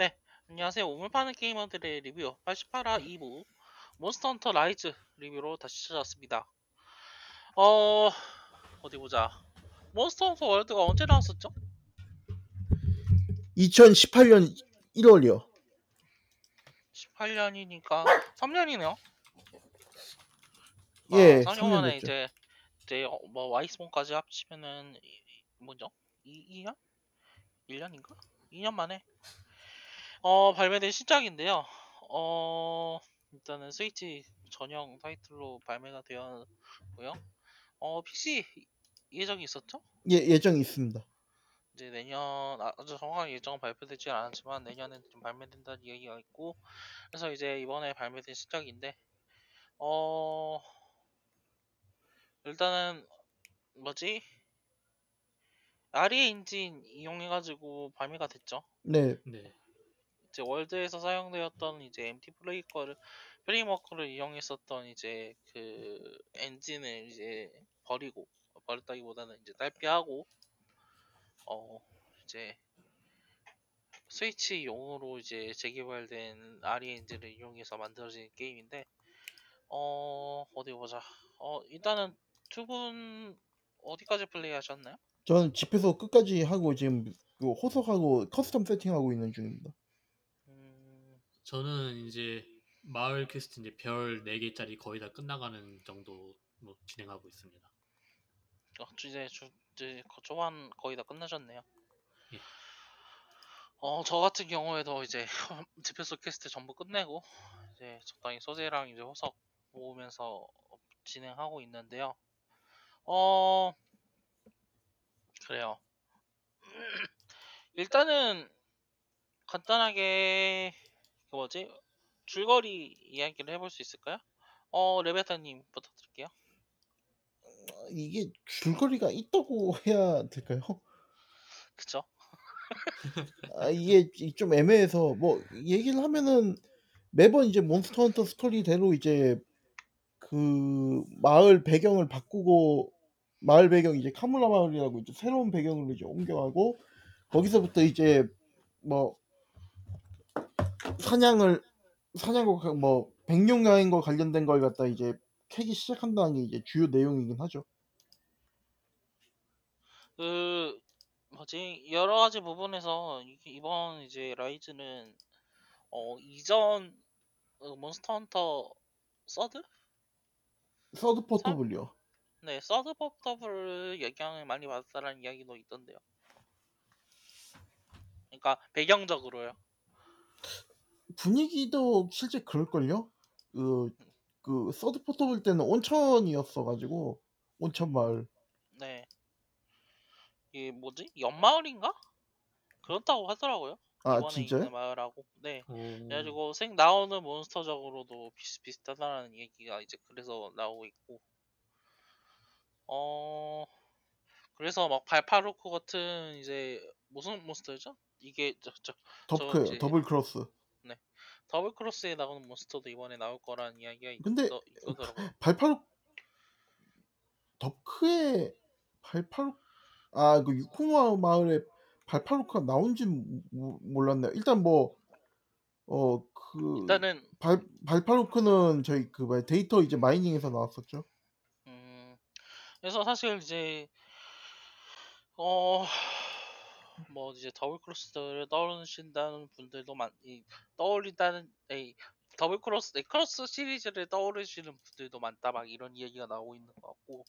네, 안녕하세요. 오물 파는 게이머들의 리뷰 88화 2부 몬스터 헌터 라이즈 리뷰로 다시 찾아왔습니다. 어디 보자. 몬스터 헌터 월드가 언제 나왔었죠? 2018년 1월이요. 18년이니까 3년이네요. 예, 3년 만에 됐죠. 이제 뭐 와이스본까지 합치면은 뭐죠? 2년? 1년인가? 2년 만에 발매된 신작인데요. 일단은 스위치 전용 타이틀로 발매가 되었고요. PC 예정이 있었죠? 예, 예정이 있습니다. 이제 내년 아주 정확한 예정은 발표되지 않았지만 내년에 좀 발매된다는 얘기가 있고, 그래서 이제 이번에 발매된 신작인데 일단은 뭐지? 아리의 인진 이용해가지고 발매가 됐죠. 네. 네. 이제 월드에서 사용되었던 이제 MT 프레임워크를 이용했었던 이제 그 엔진을 이제 버렸다기보다는 이제 탈피하고 이제 스위치용으로 이제 재개발된 아리의 엔진을 이용해서 만들어진 게임인데 어디 보자. 일단은 두 분 어디까지 플레이하셨나요? 저는 집에서 끝까지 하고 지금 호석하고 커스텀 세팅하고 있는 중입니다. 저는 이제 마을 퀘스트 이제 별 4개짜리 거의 다 끝나가는 정도로 진행하고 있습니다. 이제 초반 거의 다 끝나셨네요. 예. 저 같은 경우에도 이제 집에서 퀘스트 전부 끝내고 이제 적당히 소재랑 이제 호석 모으면서 진행하고 있는데요. 그래요. 일단은 간단하게 줄거리 이야기를 해볼 수 있을까요? 레베타님 부탁드릴게요. 이게 줄거리가 있다고 해야 될까요? 그쵸? 이게 좀 애매해서 얘기를 하면은 매번 이제 몬스터헌터 스토리대로 이제 그 마을 배경을 바꾸고, 마을 배경 이제 카물라 마을이라고 이제 새로운 배경으로 이제 옮겨가고, 거기서부터 이제 사냥과 백룡 여행과 관련된 걸 갖다 이제 캐기 시작한다는 게 이제 주요 내용이긴 하죠. 여러 가지 부분에서 이번 이제 라이즈는 이전 몬스터 헌터 서드 포터블이요. 네, 서드 포터블 영향을 많이 받았다라는 이야기도 있던데요. 그러니까 배경적으로요. 분위기도 실제 그럴걸요? 그 서드 포터블 때는 온천이었어가지고 온천 마을. 네. 이게 연마을인가? 그렇다고 하더라고요. 아, 진짜요? 마을하고. 네. 그래가지고 생 나오는 몬스터적으로도 비슷하다라는 얘기가 이제 그래서 나오고 있고. 그래서 막 발파로크 같은 이제 무슨 몬스터죠? 이게 더크요. 더블 크로스. 네, 더블 크로스에 나오는 몬스터도 이번에 나올 거란 이야기가 있더라고요. 더크의 발파로크, 그 유코마 마을에 발파로크가 나온지 몰랐네요. 일단 일단은 발파로크는 저희 그 데이터 이제 마이닝에서 나왔었죠. 그래서 사실 이제 이제 더블 크로스를 떠올리신다는 분들도 많이 크로스 시리즈를 떠올리시는 분들도 많다, 막 이런 이야기가 나오고 있는 것 같고.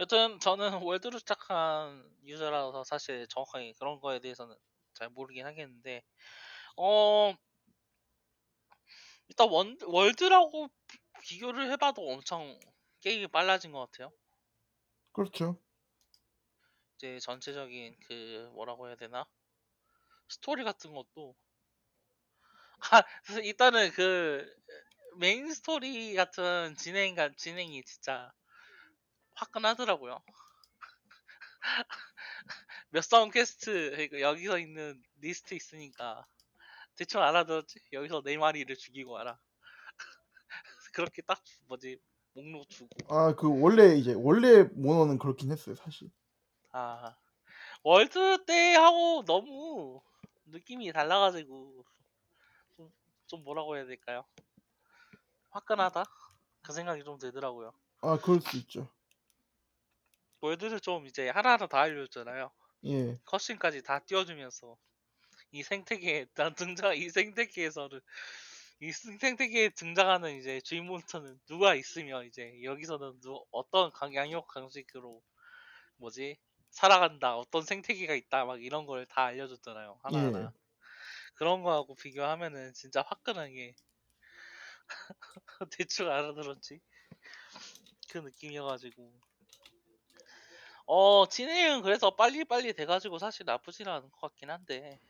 여튼 저는 월드로 시작한 유저라서 사실 정확하게 그런 거에 대해서는 잘 모르긴 하겠는데, 일단 월드라고 비교를 해봐도 엄청 게임이 빨라진 것 같아요. 그렇죠. 이제 전체적인 그 뭐라고 해야 되나, 스토리 같은 것도 일단은 그 메인 스토리 같은 진행이 진짜 화끈하더라고요. 몇 싸움 퀘스트 여기서 있는 리스트 있으니까 대충 알아들었지. 여기서 네 마리를 죽이고 와라. 그렇게 딱 목록 주고. 원래 모노는 그렇긴 했어요, 사실. 월드 때 하고 너무 느낌이 달라가지고 좀 뭐라고 해야 될까요? 화끈하다? 그 생각이 좀 들더라고요. 아, 그럴 수 있죠. 월드를 좀 이제 하나하나 다 알려줬잖아요. 예. 컷신까지 다 띄워주면서 이 생태계에 난 등장, 이 생태계에 등장하는 이제 주인 몬스터는 누가 있으며 이제 여기서는 어떤 양육 강식으로 뭐지 살아간다, 어떤 생태계가 있다 막 이런 걸 다 알려줬잖아요. 하나하나. 예. 그런 거하고 비교하면은 진짜 화끈하게 대충 알아들었지 그 느낌이어가지고 진행은 그래서 빨리빨리 돼가지고 사실 나쁘진 않은 것 같긴 한데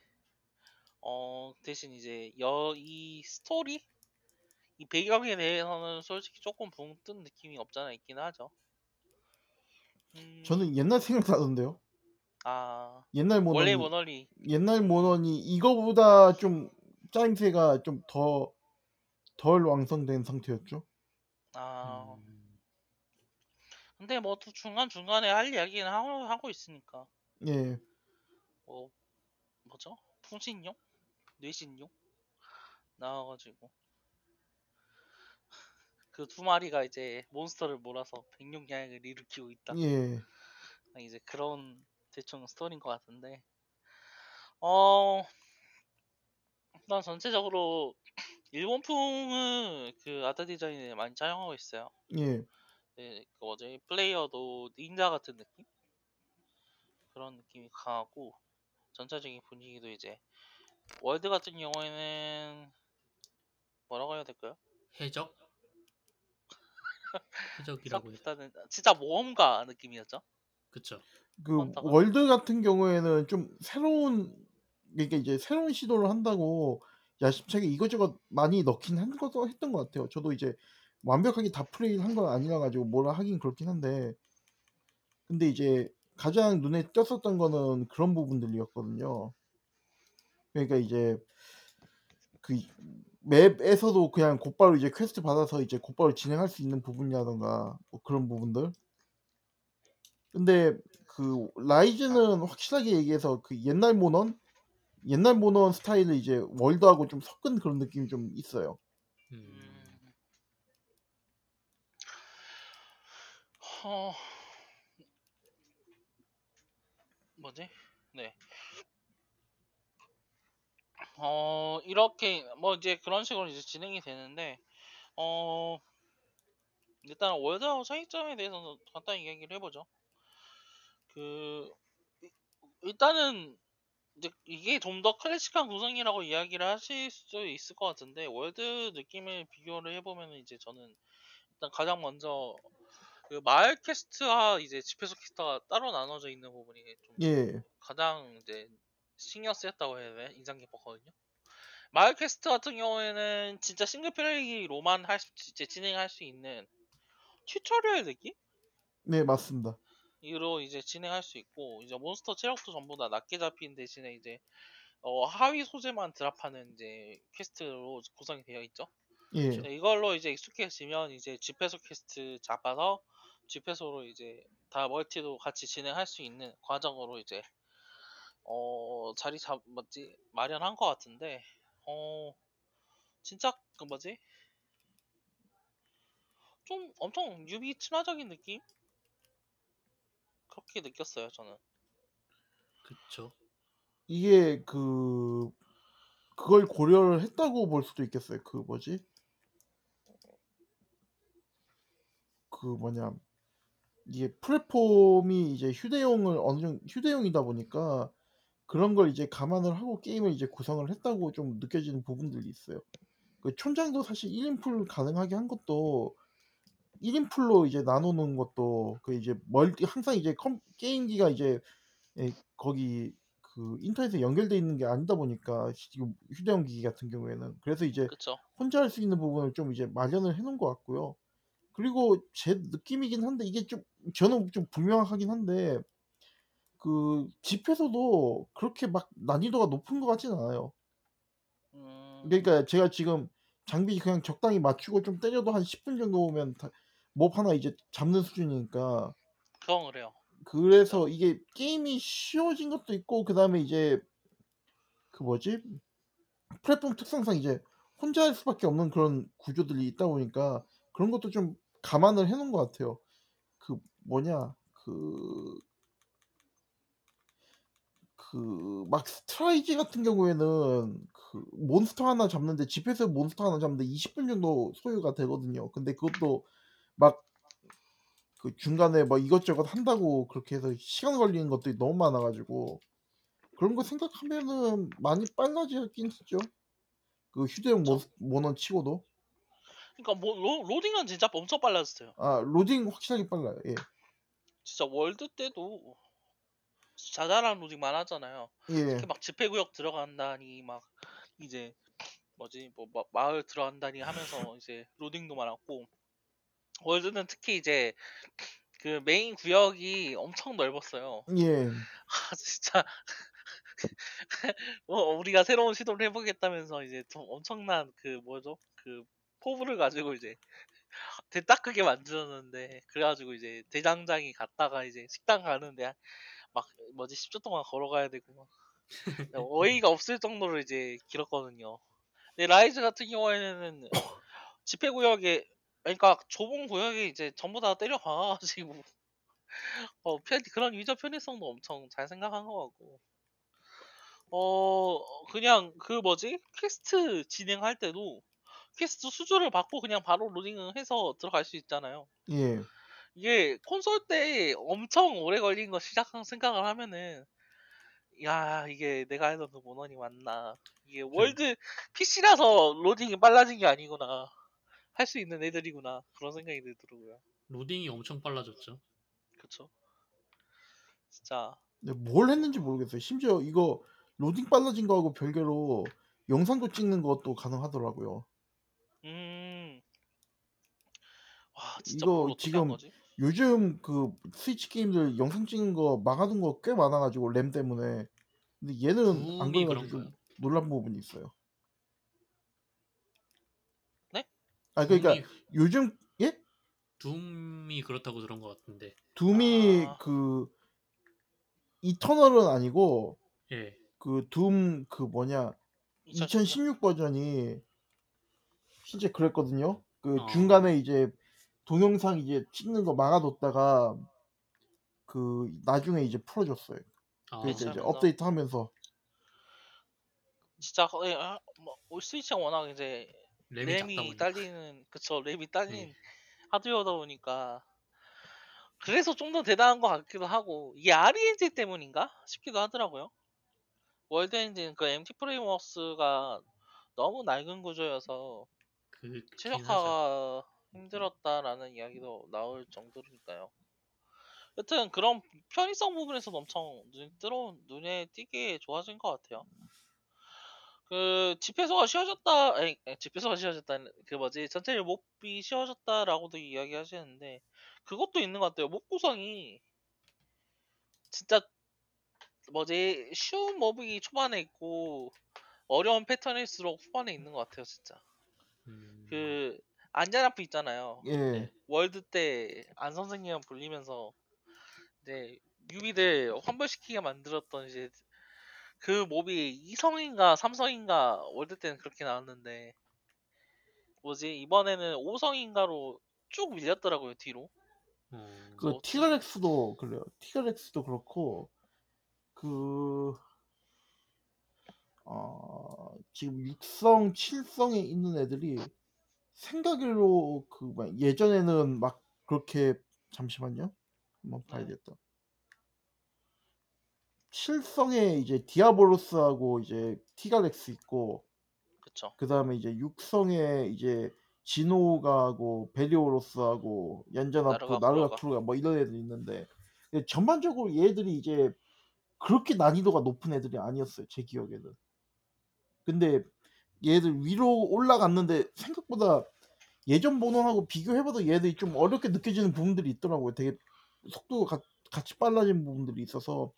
대신 이제 이 스토리? 이 배경에 대해서는 솔직히 조금 붕 뜬 느낌이 없잖아 있긴 하죠. 저는 옛날 생각 나던데요. 아, 옛날 모넌이, 원래 모넌이 이거보다 좀 짜임새가 좀 덜 완성된 상태였죠. 아, 근데 뭐 또 중간중간에 할 이야기는 하고 있으니까. 예. 뭐죠? 풍신용? 뇌신용? 나와가지고 그 두 마리가 이제 몬스터를 몰아서 백룡야행을 일으키고 있다. 예. 이제 그런 대충 스토리인 것 같은데 일단 전체적으로 일본풍은 그 아트 디자인에 많이 차용하고 있어요. 예. 네, 그 뭐지 플레이어도 닌자 같은 느낌? 그런 느낌이 강하고 전체적인 분위기도 이제 월드 같은 경우에는 뭐라고 해야 될까요? 해적? 해적이라고 해요. 진짜 모험가 느낌이었죠? 그쵸. 그 헌터가. 월드 같은 경우에는 좀 그러니까 이제 새로운 시도를 한다고 야심차게 이것저것 많이 넣긴 했던 것 같아요. 저도 이제 완벽하게 다 플레이를 한 건 아니라 가지고 뭐라 하긴 그렇긴 한데, 근데 이제 가장 눈에 띄었었던 거는 그런 부분들이었거든요. 그러니까 이제 그 맵에서도 그냥 곧바로 이제 퀘스트 받아서 이제 곧바로 진행할 수 있는 부분이라던가 뭐 그런 부분들. 근데 그 라이즈는 확실하게 얘기해서 그 옛날 모넌 스타일을 이제 월드하고 좀 섞은 그런 느낌이 좀 있어요. 뭐지? 네. 이렇게 뭐 이제 그런 식으로 이제 진행이 되는데 일단 월드하고 차이점에 대해서 간단히 이야기를 해보죠. 일단은 이제 이게 좀 더 클래식한 구성이라고 이야기를 하실 수도 있을 것 같은데 월드 느낌을 비교를 해보면 이제 저는 일단 가장 먼저 그 마을 퀘스트와 이제 집회소 퀘스트가 따로 나눠져 있는 부분이 좀 예. 가장 이제 신경 쓰였다고 해야 되나 인상 깊었거든요. 마을 퀘스트 같은 경우에는 진짜 싱글 플레이로만 이제 진행할 수 있는 튜토리얼 느낌? 네 맞습니다. 이로 이제 진행할 수 있고 이제 몬스터 체력도 전부 다 낮게 잡힌 대신에 이제 하위 소재만 드랍하는 이제 퀘스트로 구성이 되어 있죠. 예. 이걸로 이제 익숙해지면 이제 집회소 퀘스트 잡아서 집회소로 이제 다 멀티도 같이 진행할 수 있는 과정으로 이제 자리 마련한 것 같은데 진짜 그 뭐지 좀 엄청 유비 친화적인 느낌? 그렇게 느꼈어요 저는. 그쵸. 이게 그걸 고려를 했다고 볼 수도 있겠어요. 그 뭐지? 그 뭐냐 이게 플랫폼이 이제 휴대용을 어느 정도 휴대용이다 보니까 그런 걸 이제 감안을 하고 게임을 이제 구성을 했다고 좀 느껴지는 부분들이 있어요. 그 촌장도 사실 1인풀 가능하게 한 것도 1인풀로 이제 나누는 것도 그 이제 멀티 항상 이제 게임기가 이제 거기 그 인터넷에 연결돼 있는 게 아니다 보니까 지금 휴대용 기기 같은 경우에는 그래서 이제 그쵸. 혼자 할 수 있는 부분을 좀 이제 마련을 해놓은 것 같고요. 그리고 제 느낌이긴 한데 이게 좀 저는 좀 불명확하긴 한데 그 집에서도 그렇게 막 난이도가 높은 것 같진 않아요. 그러니까 제가 지금 장비 그냥 적당히 맞추고 좀 때려도 한 10분 정도 오면 몹 하나 이제 잡는 수준이니까. 그건 그래요. 그래서 이게 게임이 쉬워진 것도 있고 그 다음에 이제 그 그 뭐지? 플랫폼 특성상 이제 혼자 할 수밖에 없는 그런 구조들이 있다 보니까 그런 것도 좀 감안을 해놓은 것 같아요. 그 뭐냐 막 스트라이지 같은 경우에는 그 몬스터 하나 잡는데 집에서 몬스터 하나 잡는데 20분 정도 소요가 되거든요. 근데 그것도 막 그 중간에 막 이것저것 한다고 그렇게 해서 시간 걸리는 것들이 너무 많아가지고 그런 거 생각하면은 많이 빨라지긴 했죠. 그 휴대용 모넌 치고도. 그러니까 뭐 로딩은 진짜 엄청 빨라졌어요. 아 로딩 확실하게 빨라요. 예. 진짜 월드 때도 자잘한 로딩 많았잖아요. 예. 이렇게 막 집회구역 들어간다니 막 이제 뭐지 뭐 마을 들어간다니 하면서 이제 로딩도 많았고 월드는 특히 이제 그 메인 구역이 엄청 넓었어요. 예. 아 진짜. 뭐 우리가 새로운 시도를 해보겠다면서 이제 좀 엄청난 그 뭐죠 그 포부를 가지고 이제 대딱 크게 만들었는데 그래가지고 이제 대장장이 갔다가 이제 식당 가는데 막 뭐지 10초 동안 걸어가야 되고 막 어이가 없을 정도로 이제 길었거든요. 근데 라이즈 같은 경우에는 집회 구역에 그러니까 좁은 구역에 이제 전부 다 때려박아가지고 그런 유저 편의성도 엄청 잘 생각한 것 같고. 그냥 그 뭐지 퀘스트 진행할 때도 퀘스트 수주를 받고 그냥 바로 로딩을 해서 들어갈 수 있잖아요. 예. 이게 콘솔 때 엄청 오래 걸린 거 시작한 생각을 하면은 야 이게 내가 해던 그 모넌이 맞나 이게 월드 PC라서 로딩이 빨라진 게 아니구나 할 수 있는 애들이구나 그런 생각이 들더라고요. 로딩이 엄청 빨라졌죠. 그렇죠. 진짜. 뭘 했는지 모르겠어요. 심지어 이거 로딩 빨라진 거하고 별개로 영상도 찍는 것도 가능하더라고요. 와, 진짜 이거 지금 거지? 요즘 그 스위치 게임들 영상 찍는 거 막아둔 거 꽤 많아가지고 램 때문에. 근데 얘는 안 그래가지고 놀란 부분이 있어요. 네? 아 그러니까 둠이... 요즘 예? 둠이 그렇다고 들은 것 같은데. 둠이 그 이터널은 아니고. 예. 그 둠 그 뭐냐 2016 버전이 진짜 그랬거든요. 그 중간에 이제 동영상 이제 찍는 거 막아뒀다가 그 나중에 이제 풀어줬어요. 그래서 이제 업데이트하면서 진짜 뭐 스위치가 워낙 이제 램이 딸리는 그쵸 램이 딸린 하드웨어다 보니까 그래서 좀 더 대단한 것 같기도 하고 이게 RNG 때문인가 싶기도 하더라고요. 월드 엔진 그 MT 프레임워크스가 너무 낡은 구조여서 그 최적화가 힘들었다라는 이야기도 나올 정도니까요. 여튼 그런 편의성 부분에서도 엄청 눈에 띄게 좋아진 것 같아요. 그 집회소가 쉬워졌다 그 뭐지 전체 몹이 쉬워졌다라고도 이야기하시는데 그것도 있는 것 같아요. 몹 구성이 진짜 뭐지 쉬운 몹이 초반에 있고 어려운 패턴일수록 후반에 있는 것 같아요 진짜. 그 안전아프 있잖아요. 예. 월드 때 안 선생님을 불리면서 이제 유비들 환불시키게 만들었던 이제 그 몹이 2성인가 3성인가 월드 때는 그렇게 나왔는데 뭐지 이번에는 5성인가로 쭉 밀렸더라고요 뒤로. 그 티그렉스도 그래요. 티그렉스도 그렇고. 지금 6성, 7성에 있는 애들이 생각으로 그 예전에는 막 그렇게 잠시만요. 한번 봐야겠다. 7성에 이제 디아블로스하고 이제 티가렉스 있고 그쵸. 그다음에 이제 6성에 이제 진호가하고 베리오로스하고 얀자나프, 나르가쿠르가 뭐 이런 애들 있는데 근데 전반적으로 얘들이 이제 그렇게 난이도가 높은 애들이 아니었어요 제 기억에는. 근데 얘들 위로 올라갔는데 생각보다 예전 모넌하고 비교해봐도 얘들이 좀 어렵게 느껴지는 부분들이 있더라고요. 되게 속도가 같이 빨라진 부분들이 있어서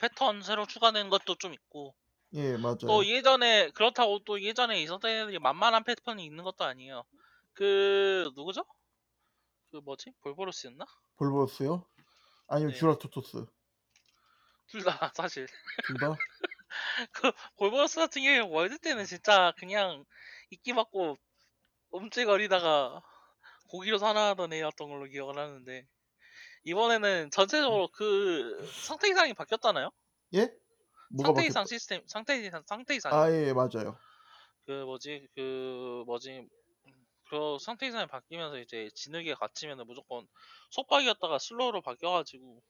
패턴 새로 추가된 것도 좀 있고. 예 맞아요. 또 예전에 그렇다고 또 예전에 있었던 애들이 만만한 패턴이 있는 것도 아니에요. 그 누구죠? 그 뭐지? 볼보로스였나? 볼보로스요? 아니면 네. 쥬라토토스. 둘 다 사실. 둘 다? 그 골버스 같은 경우에 월드 때는 진짜 그냥 이끼 받고 움찔거리다가 고기로 살아나던 애였던 걸로 기억을 하는데 이번에는 전체적으로 그 상태 이상이 바뀌었잖아요? 예? 뭐가 상태 이상 바뀌었다? 시스템 상태 이상 아 예 맞아요. 그 상태 이상이 바뀌면서 이제 진흙에 갇히면은 무조건 속박이었다가 슬로우로 바뀌어가지고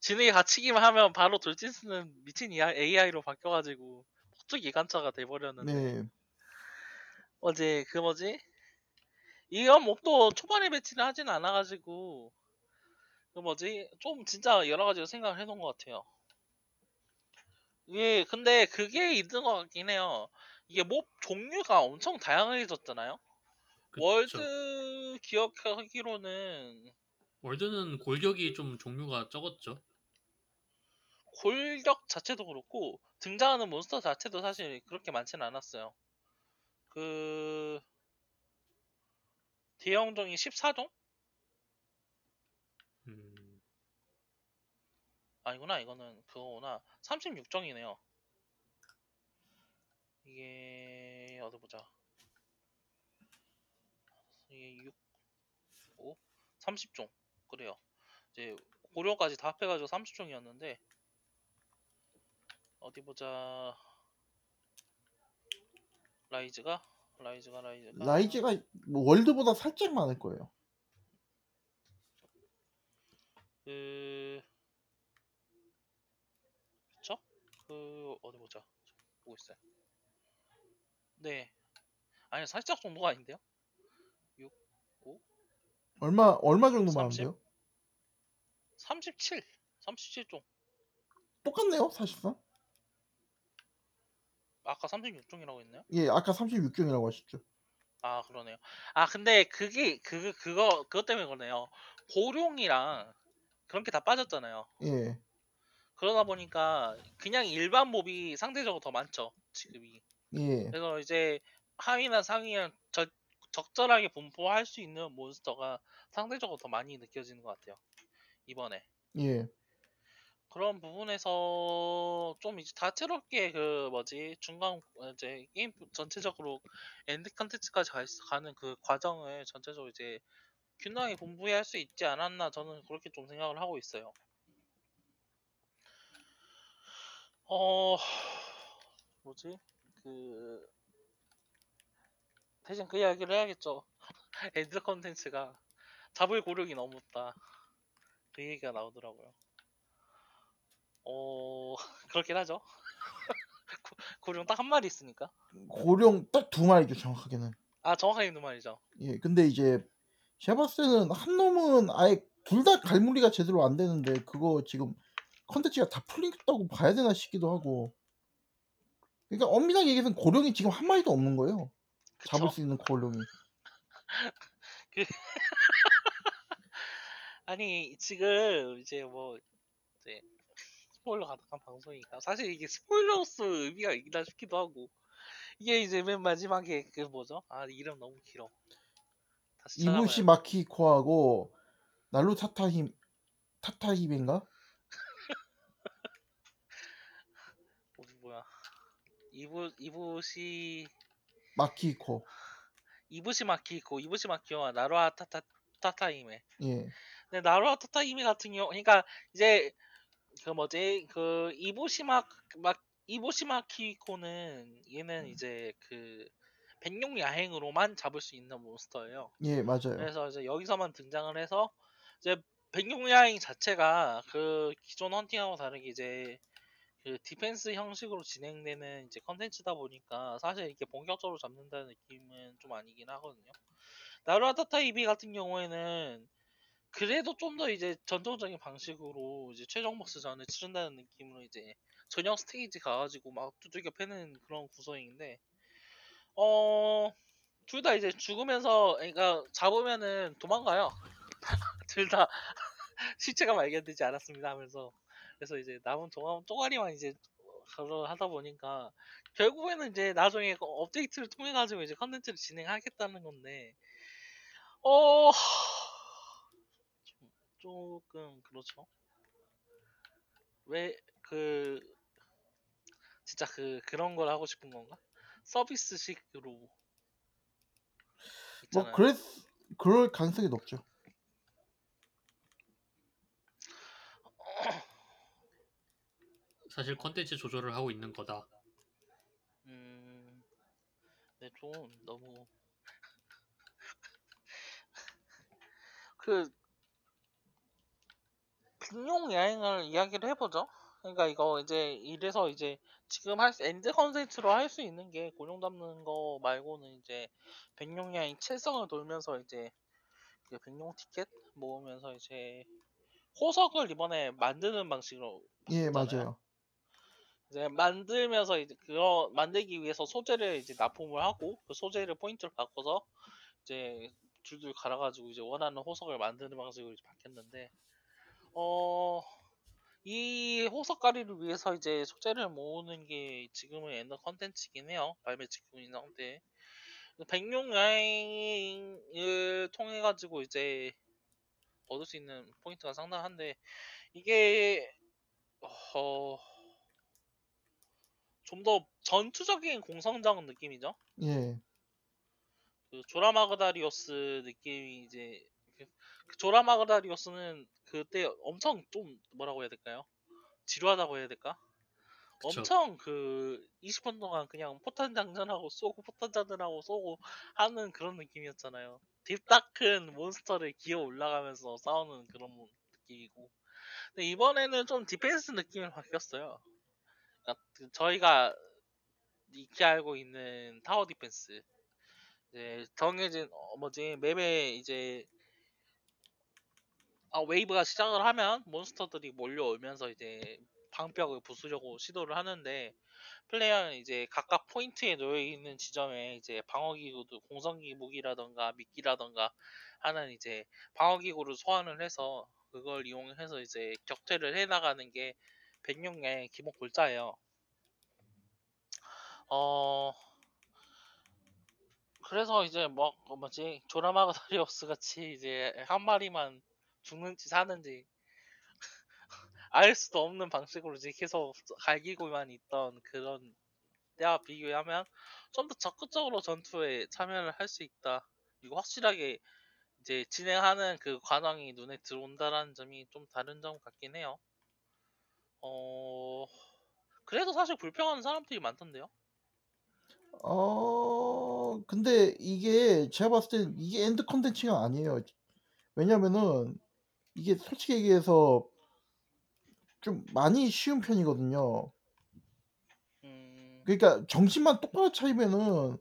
진흙에 갇히기만 하면 바로 돌진 쓰는 미친 AI로 바뀌어가지고 폭죽 이간차가 돼버렸는데 네. 어제 이건 목도 초반에 배치를 하진 않아가지고 좀 진짜 여러 가지로 생각을 해놓은 것 같아요. 예, 근데 그게 있는 것 같긴 해요. 이게 몹 종류가 엄청 다양해졌잖아요. 그쵸. 월드 기억하기로는 월드는 골격이 좀 종류가 적었죠. 골격 자체도 그렇고 등장하는 몬스터 자체도 사실 그렇게 많지는 않았어요. 그 대형종이 14종? 아니구나, 이거는 그거구나. 36종이네요. 이게 어디 보자. 이게 6, 5, 30종 그래요. 이제 고려까지 다 합해가지고 30종이었는데 어디 보자. 라이즈가 월드보다 살짝 많을 거예요. 그쵸? 어디 보자. 보고 있어요. 네. 아니, 살짝 정도가 아닌데요? 6, 5. 얼마 정도 많은데요? 37종. 똑같네요, 사실상. 아까 36종이라고 했나요? 예, 아까 36종이라고 하셨죠. 아, 그러네요. 아, 근데 그게 그것 때문에 그러네요. 고룡이랑 그런 게 다 빠졌잖아요. 예. 그러다 보니까 그냥 일반 몹이 상대적으로 더 많죠, 지금이. 예. 그래서 이제 하위나 상위에 적절하게 분포할 수 있는 몬스터가 상대적으로 더 많이 느껴지는 것 같아요, 이번에. 예. 그런 부분에서 좀 이제 다채롭게 중간 이제 게임 전체적으로 엔드 컨텐츠까지 가는 그 과정을 전체적으로 이제 균등하게 분부해야 할 수 있지 않았나, 저는 그렇게 좀 생각을 하고 있어요. 대신 그 이야기를 해야겠죠. 엔드 컨텐츠가 잡을 고르기 너무 없다, 그 얘기가 나오더라고요. 그렇긴 하죠. 고룡 딱 한 마리 있으니까. 고룡 딱 두 마리죠, 정확하게는. 아, 정확하게 두 마리죠. 예, 근데 이제 제가 봤을 때는 한 놈은 아예 둘 다 갈무리가 제대로 안 되는데 그거 지금 컨텐츠가 다 풀린다고 봐야 되나 싶기도 하고. 그러니까 엄밀하게 얘기해서 고룡이 지금 한 마리도 없는 거예요. 그쵸? 잡을 수 있는 고룡이. 아니, 지금 이제 스포일러 가득한 방송이니까 사실 이게 스포일러로서 의미가 있나 싶기도 하고, 이게 이제 맨 마지막에 이름 너무 길어. 이부시 마키코하고 날로 타타힘인가? 이부시 마키코. 이부시 마키코와 나루아 타타이메. 예. 근데 나루아 타타이메 같은 경우, 그러니까 이제 이부시 마키코는 얘는 이제 그 백룡 야행으로만 잡을 수 있는 몬스터예요. 예, 맞아요. 그래서 이제 여기서만 등장을 해서 이제 백룡 야행 자체가 그 기존 헌팅하고 다르게 이제 그 디펜스 형식으로 진행되는 이제 컨텐츠다 보니까 사실 이렇게 본격적으로 잡는다는 느낌은 좀 아니긴 하거든요. 나루아타타 이비 같은 경우에는 그래도 좀 더 이제 전통적인 방식으로 이제 최종 보스전을 치른다는 느낌으로 이제 전용 스테이지 가가지고 막 두들겨 패는 그런 구성인데, 둘 다 이제 죽으면서, 그러니까 잡으면은 도망가요. 둘 다 시체가 발견되지 않았습니다 하면서. 그래서 이제 남은 쪼가리만 이제 하다 보니까 결국에는 이제 나중에 업데이트를 통해 가지고 이제 컨텐츠를 진행하겠다는 건데, 조금 그렇죠. 왜 진짜 그런 걸 하고 싶은 건가? 서비스식으로 있잖아요. 뭐 그럴 가능성이 높죠. 사실 콘텐츠 조절을 하고 있는 거다. 근데 좀 너무 빈용 야행을 이야기를 해보죠. 그러니까 이거 이제 이래서 이제 지금 엔드 컨텐츠로 할 수 있는 게 고정 잡는 거 말고는 이제 백룡 야행 7성을 돌면서 이제 백룡 티켓 모으면서 이제 호석을 이번에 만드는 방식으로 예 봤잖아요. 맞아요. 이제 만들면서 이제 그거 만들기 위해서 소재를 이제 납품을 하고 그 소재를 포인트로 바꿔서 이제 줄줄 갈아가지고 이제 원하는 호석을 만드는 방식으로 이제 바뀌었는데 이 호석가리를 위해서 이제 소재를 모으는 게 지금은 엔더 컨텐츠이긴 해요. 발매 직후인 상태. 백룡 야행을 통해 가지고 이제 얻을 수 있는 포인트가 상당한데 이게 좀 더 전투적인 공성장 느낌이죠. 예. 그 조라마그다리오스 느낌이 이제 조라마그다리오스는 그때 엄청 좀 뭐라고 해야 될까요? 지루하다고 해야 될까? 그쵸. 엄청 20분 동안 그냥 포탄 장전하고 쏘고 하는 그런 느낌이었잖아요. 딥다큰 몬스터를 기어 올라가면서 싸우는 그런 느낌이고. 근데 이번에는 좀 디펜스 느낌이 바뀌었어요. 그러니까 저희가 익히 알고 있는 타워 디펜스. 이제 정해진 맵에 이제 웨이브가 시작을 하면 몬스터들이 몰려오면서 이제 방벽을 부수려고 시도를 하는데 플레이어는 이제 각각 포인트에 놓여있는 지점에 이제 방어기구도 공성기 무기라던가 미끼라던가 하는 이제 방어기구를 소환을 해서 그걸 이용해서 이제 격퇴를 해나가는 게 백룡의 기본 골자예요. 그래서 이제 조라마가다리오스 같이 이제 한 마리만 죽는지 사는지 알 수도 없는 방식으로 이제 계속 갈기고만 있던 그런 때와 비교하면 좀 더 적극적으로 전투에 참여를 할 수 있다. 그리고 확실하게 이제 진행하는 그 과정이 눈에 들어온다라는 점이 좀 다른 점 같긴 해요. 그래도 사실 불평하는 사람들이 많던데요. 근데 이게 제가 봤을 때 이게 엔드 컨텐츠가 아니에요. 왜냐면은 이게 솔직히 얘기해서 좀 많이 쉬운 편이거든요. 그러니까 정신만 똑바로 차리면은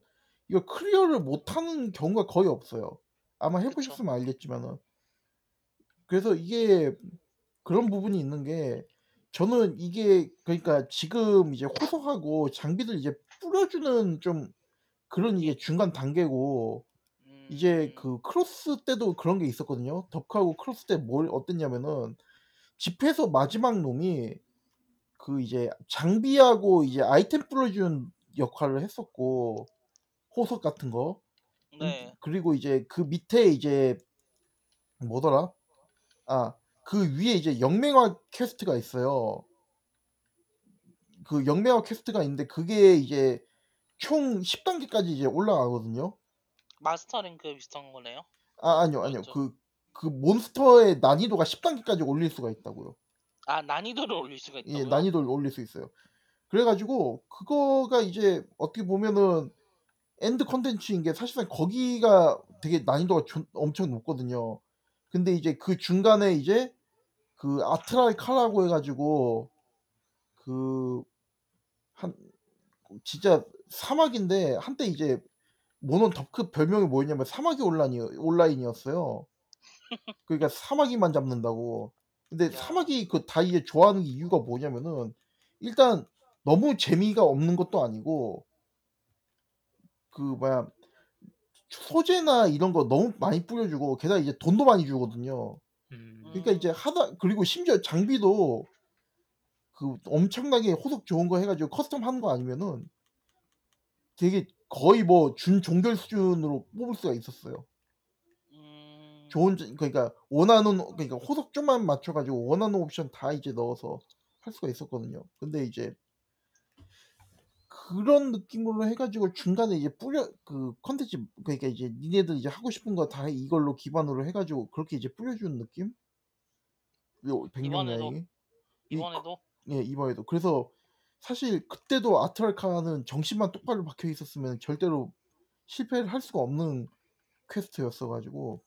이거 클리어를 못하는 경우가 거의 없어요. 아마 해보셨으면 알겠지만은. 그래서 이게 그런 부분이 있는 게 저는 이게 그러니까 지금 이제 호석하고 장비들 이제 뿌려주는 좀 그런 이게 중간 단계고 이제 크로스 때도 그런 게 있었거든요. 덕후하고 크로스 때 뭘 어땠냐면은 집에서 마지막 놈이 그 이제 장비하고 이제 아이템 뿌려주는 역할을 했었고 호석 같은 거. 네. 그리고 이제 그 밑에 이제 뭐더라? 그 위에 이제 영맹화 퀘스트가 있어요. 그 영맹화 퀘스트가 있는데 그게 이제 총 10단계까지 이제 올라가거든요. 마스터 랭크 비슷한 거네요? 아니요. 그 몬스터의 난이도가 10단계까지 올릴 수가 있다고요. 난이도를 올릴 수가 있다고요? 예, 난이도를 올릴 수 있어요. 그래가지고 그거가 이제 어떻게 보면은 엔드 컨텐츠인 게 사실상 거기가 되게 난이도가 엄청 높거든요. 근데 이제 그 중간에 이제 그 아트랄 카라고 해가지고 진짜 사막인데 한때 이제 모논 덕크 별명이 뭐였냐면 사마귀 온라인이었어요. 그러니까 사마귀만 잡는다고. 근데 사마귀 다이에 좋아하는 이유가 뭐냐면은 일단 너무 재미가 없는 것도 아니고 소재나 이런 거 너무 많이 뿌려주고 게다가 이제 돈도 많이 주거든요. 그러니까 이제 그리고 심지어 장비도 엄청나게 호석 좋은 거 해가지고 커스텀 하는 거 아니면은 되게 거의 준종결 수준으로 뽑을 수가 있었어요. 그러니까 호석 좀만 맞춰가지고 원하는 옵션 다 이제 넣어서 할 수가 있었거든요. 근데 이제 그런 느낌으로 해가지고 중간에 이제 뿌려 그 컨텐츠, 그러니까 이제 니네들 이제 하고 싶은 거 다 이걸로 기반으로 해가지고 그렇게 이제 뿌려주는 느낌? 요 백년야행이 이번에도? 예, 이번에도. 그래서 사실 그때도 아트랄카는 정신만 똑바로 박혀 있었으면 절대로 실패를 할 수가 없는 퀘스트였어가지고.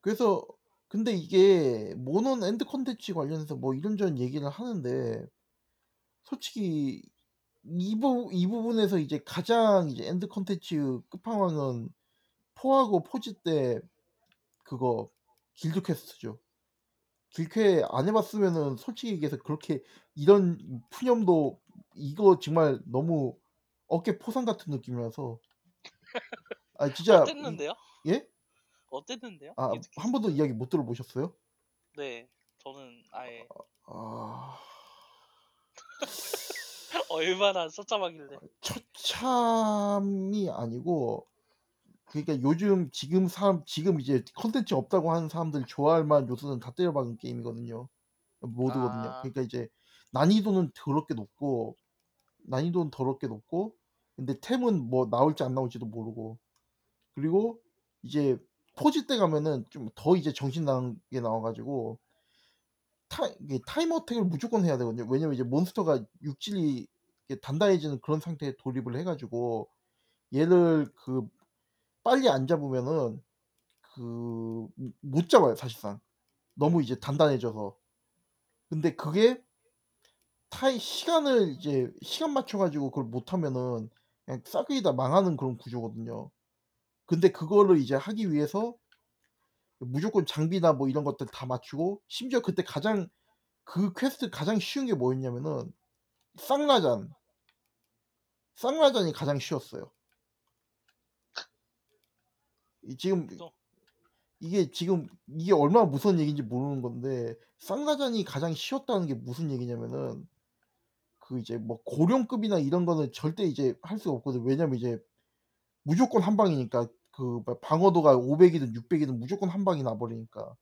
그래서 근데 이게 모논 엔드 컨텐츠 관련해서 뭐 이런저런 얘기를 하는데 솔직히 이 부분에서 이제 가장 이제 엔드 컨텐츠 끝판왕은 포하고 포지 때 그거 길드 퀘스트죠. 길퀘 안 해봤으면은 솔직히 얘기해서 그렇게 이런 푸념도 이거 정말 너무 어깨 포상 같은 느낌이라서. 아 진짜. 어땠는데요? 예? 어땠는데요? 아 한 번도 이야기 못 들어보셨어요? 네, 저는 아예. 얼마나 처참하길래? 처참이 아니고. 그러니까 요즘 지금 이제 컨텐츠 없다고 하는 사람들 좋아할 만한 요소는 다 때려박은 게임이거든요. 모드거든요. 그러니까 이제 난이도는 더럽게 높고 근데 템은 뭐 나올지 안 나올지도 모르고, 그리고 이제 포지 때 가면은 좀 더 이제 정신 나간 게 나와가지고 타임 어택을 무조건 해야 되거든요. 왜냐면 이제 몬스터가 육질이 단단해지는 그런 상태에 돌입을 해가지고 얘를 그 빨리 안 잡으면은 그 못 잡아요 사실상. 너무 이제 단단해져서. 근데 그게 시간을 이제 시간 맞춰가지고 그걸 못 하면은 그냥 싹이 다 망하는 그런 구조거든요. 근데 그거를 이제 하기 위해서 무조건 장비나 뭐 이런 것들 다 맞추고, 심지어 그때 가장 그 퀘스트 가장 쉬운 게 뭐였냐면은 쌍라잔이 가장 쉬웠어요. 지금 이게 얼마나 무서운 얘기인지 모르는 건데 쌍라잔이 가장 쉬웠다는 게 무슨 얘기냐면은 그 이제 뭐 고령급이나 이런 거는 절대 이제 할 수가 없거든. 왜냐면 이제 무조건 한 방이니까 그 방어도가 500이든 600이든 무조건 한 방이 나버리니까.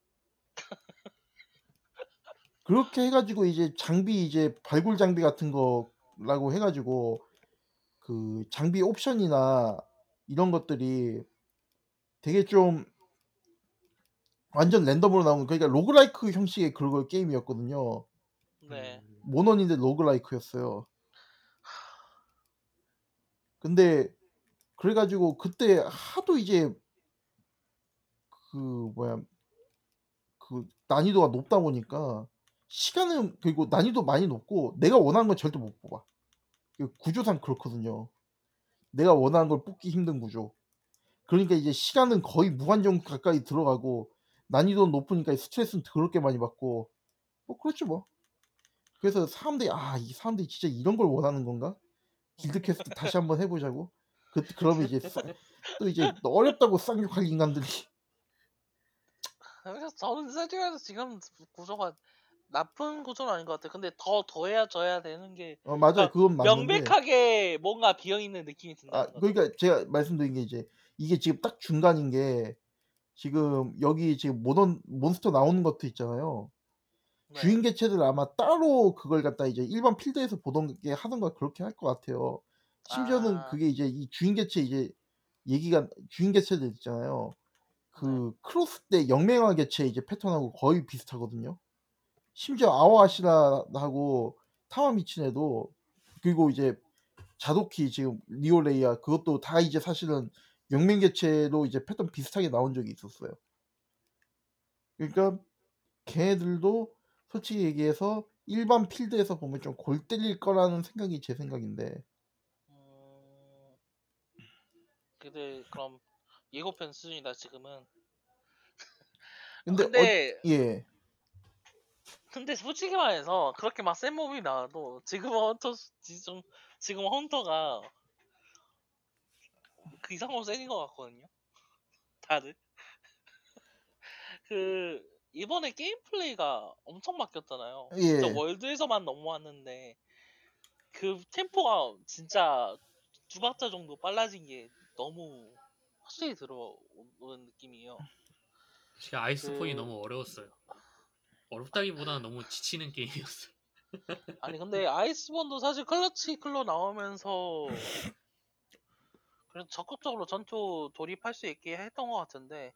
그렇게 해가지고 이제 장비 이제 발굴 장비 같은 거라고 해가지고 그 장비 옵션이나 이런 것들이 되게 좀 완전 랜덤으로 나오는, 그러니까 로그라이크 형식의 그런 게임이었거든요. 네. 모논인데 로그라이크였어요. 근데 그래가지고 그때 하도 이제 그 난이도가 높다 보니까 시간은, 그리고 난이도 많이 높고 내가 원하는 건 절대 못 뽑아. 구조상 그렇거든요. 내가 원하는 걸 뽑기 힘든 구조. 그러니까 이제 시간은 거의 무한정 가까이 들어가고 난이도는 높으니까 스트레스는 더럽게 많이 받고 뭐 그렇죠 뭐. 그래서 사람들이 이 사람들이 진짜 이런 걸 원하는 건가? 길드 퀘스트 다시 한번 해보자고. 그러면 이제 또 이제 어렵다고 쌍욕할 인간들이. 저는 세팅에서 지금 구조가 나쁜 구조는 아닌 것 같아. 근데 더 해야 되는 게. 맞아요. 그러니까 그건 맞는데. 명백하게 뭔가 비어 있는 느낌이 든다. 그러니까 제가 말씀드린 게 이제. 이게 지금 딱 중간인 게 지금 여기 지금 몬스터 나오는 것도 있잖아요. 네. 주인 개체들 아마 따로 그걸 갖다 이제 일반 필드에서 보던 게 하던가 그렇게 할 것 같아요. 심지어는 그게 이제 이 주인 개체 이제 얘기가 주인 개체들 있잖아요. 그 네. 크로스 때 영맹화 개체 이제 패턴하고 거의 비슷하거든요. 심지어 아오아시라하고 타마미친에도, 그리고 이제 자도키 지금 리오레이아 그것도 다 이제 사실은 영맹개체로 이제 패턴 비슷하게 나온 적이 있었어요. 그러니까 걔들도 솔직히 얘기해서 일반 필드에서 보면 좀 골 때릴 거라는 생각이 제 생각인데. 근데 그럼 예고편 수준이다 지금은. 근데 예. 근데 솔직히 말해서 그렇게 막 센 몹이 나와도 지금 헌터가 그 이상으로 세진 것 같거든요. 다들. 그 이번에 게임 플레이가 엄청 바뀌었잖아요. 예. 월드에서만 넘어왔는데 그 템포가 진짜 2박자 정도 빨라진 게 너무 확실히 들어오는 느낌이에요. 아이스폰이 너무 어려웠어요. 어렵다기보다는 너무 지치는 게임이었어. 아니 근데 아이스본도 사실 클러치 클로 나오면서 그래서 적극적으로 전투 돌입할 수 있게 했던 것 같은데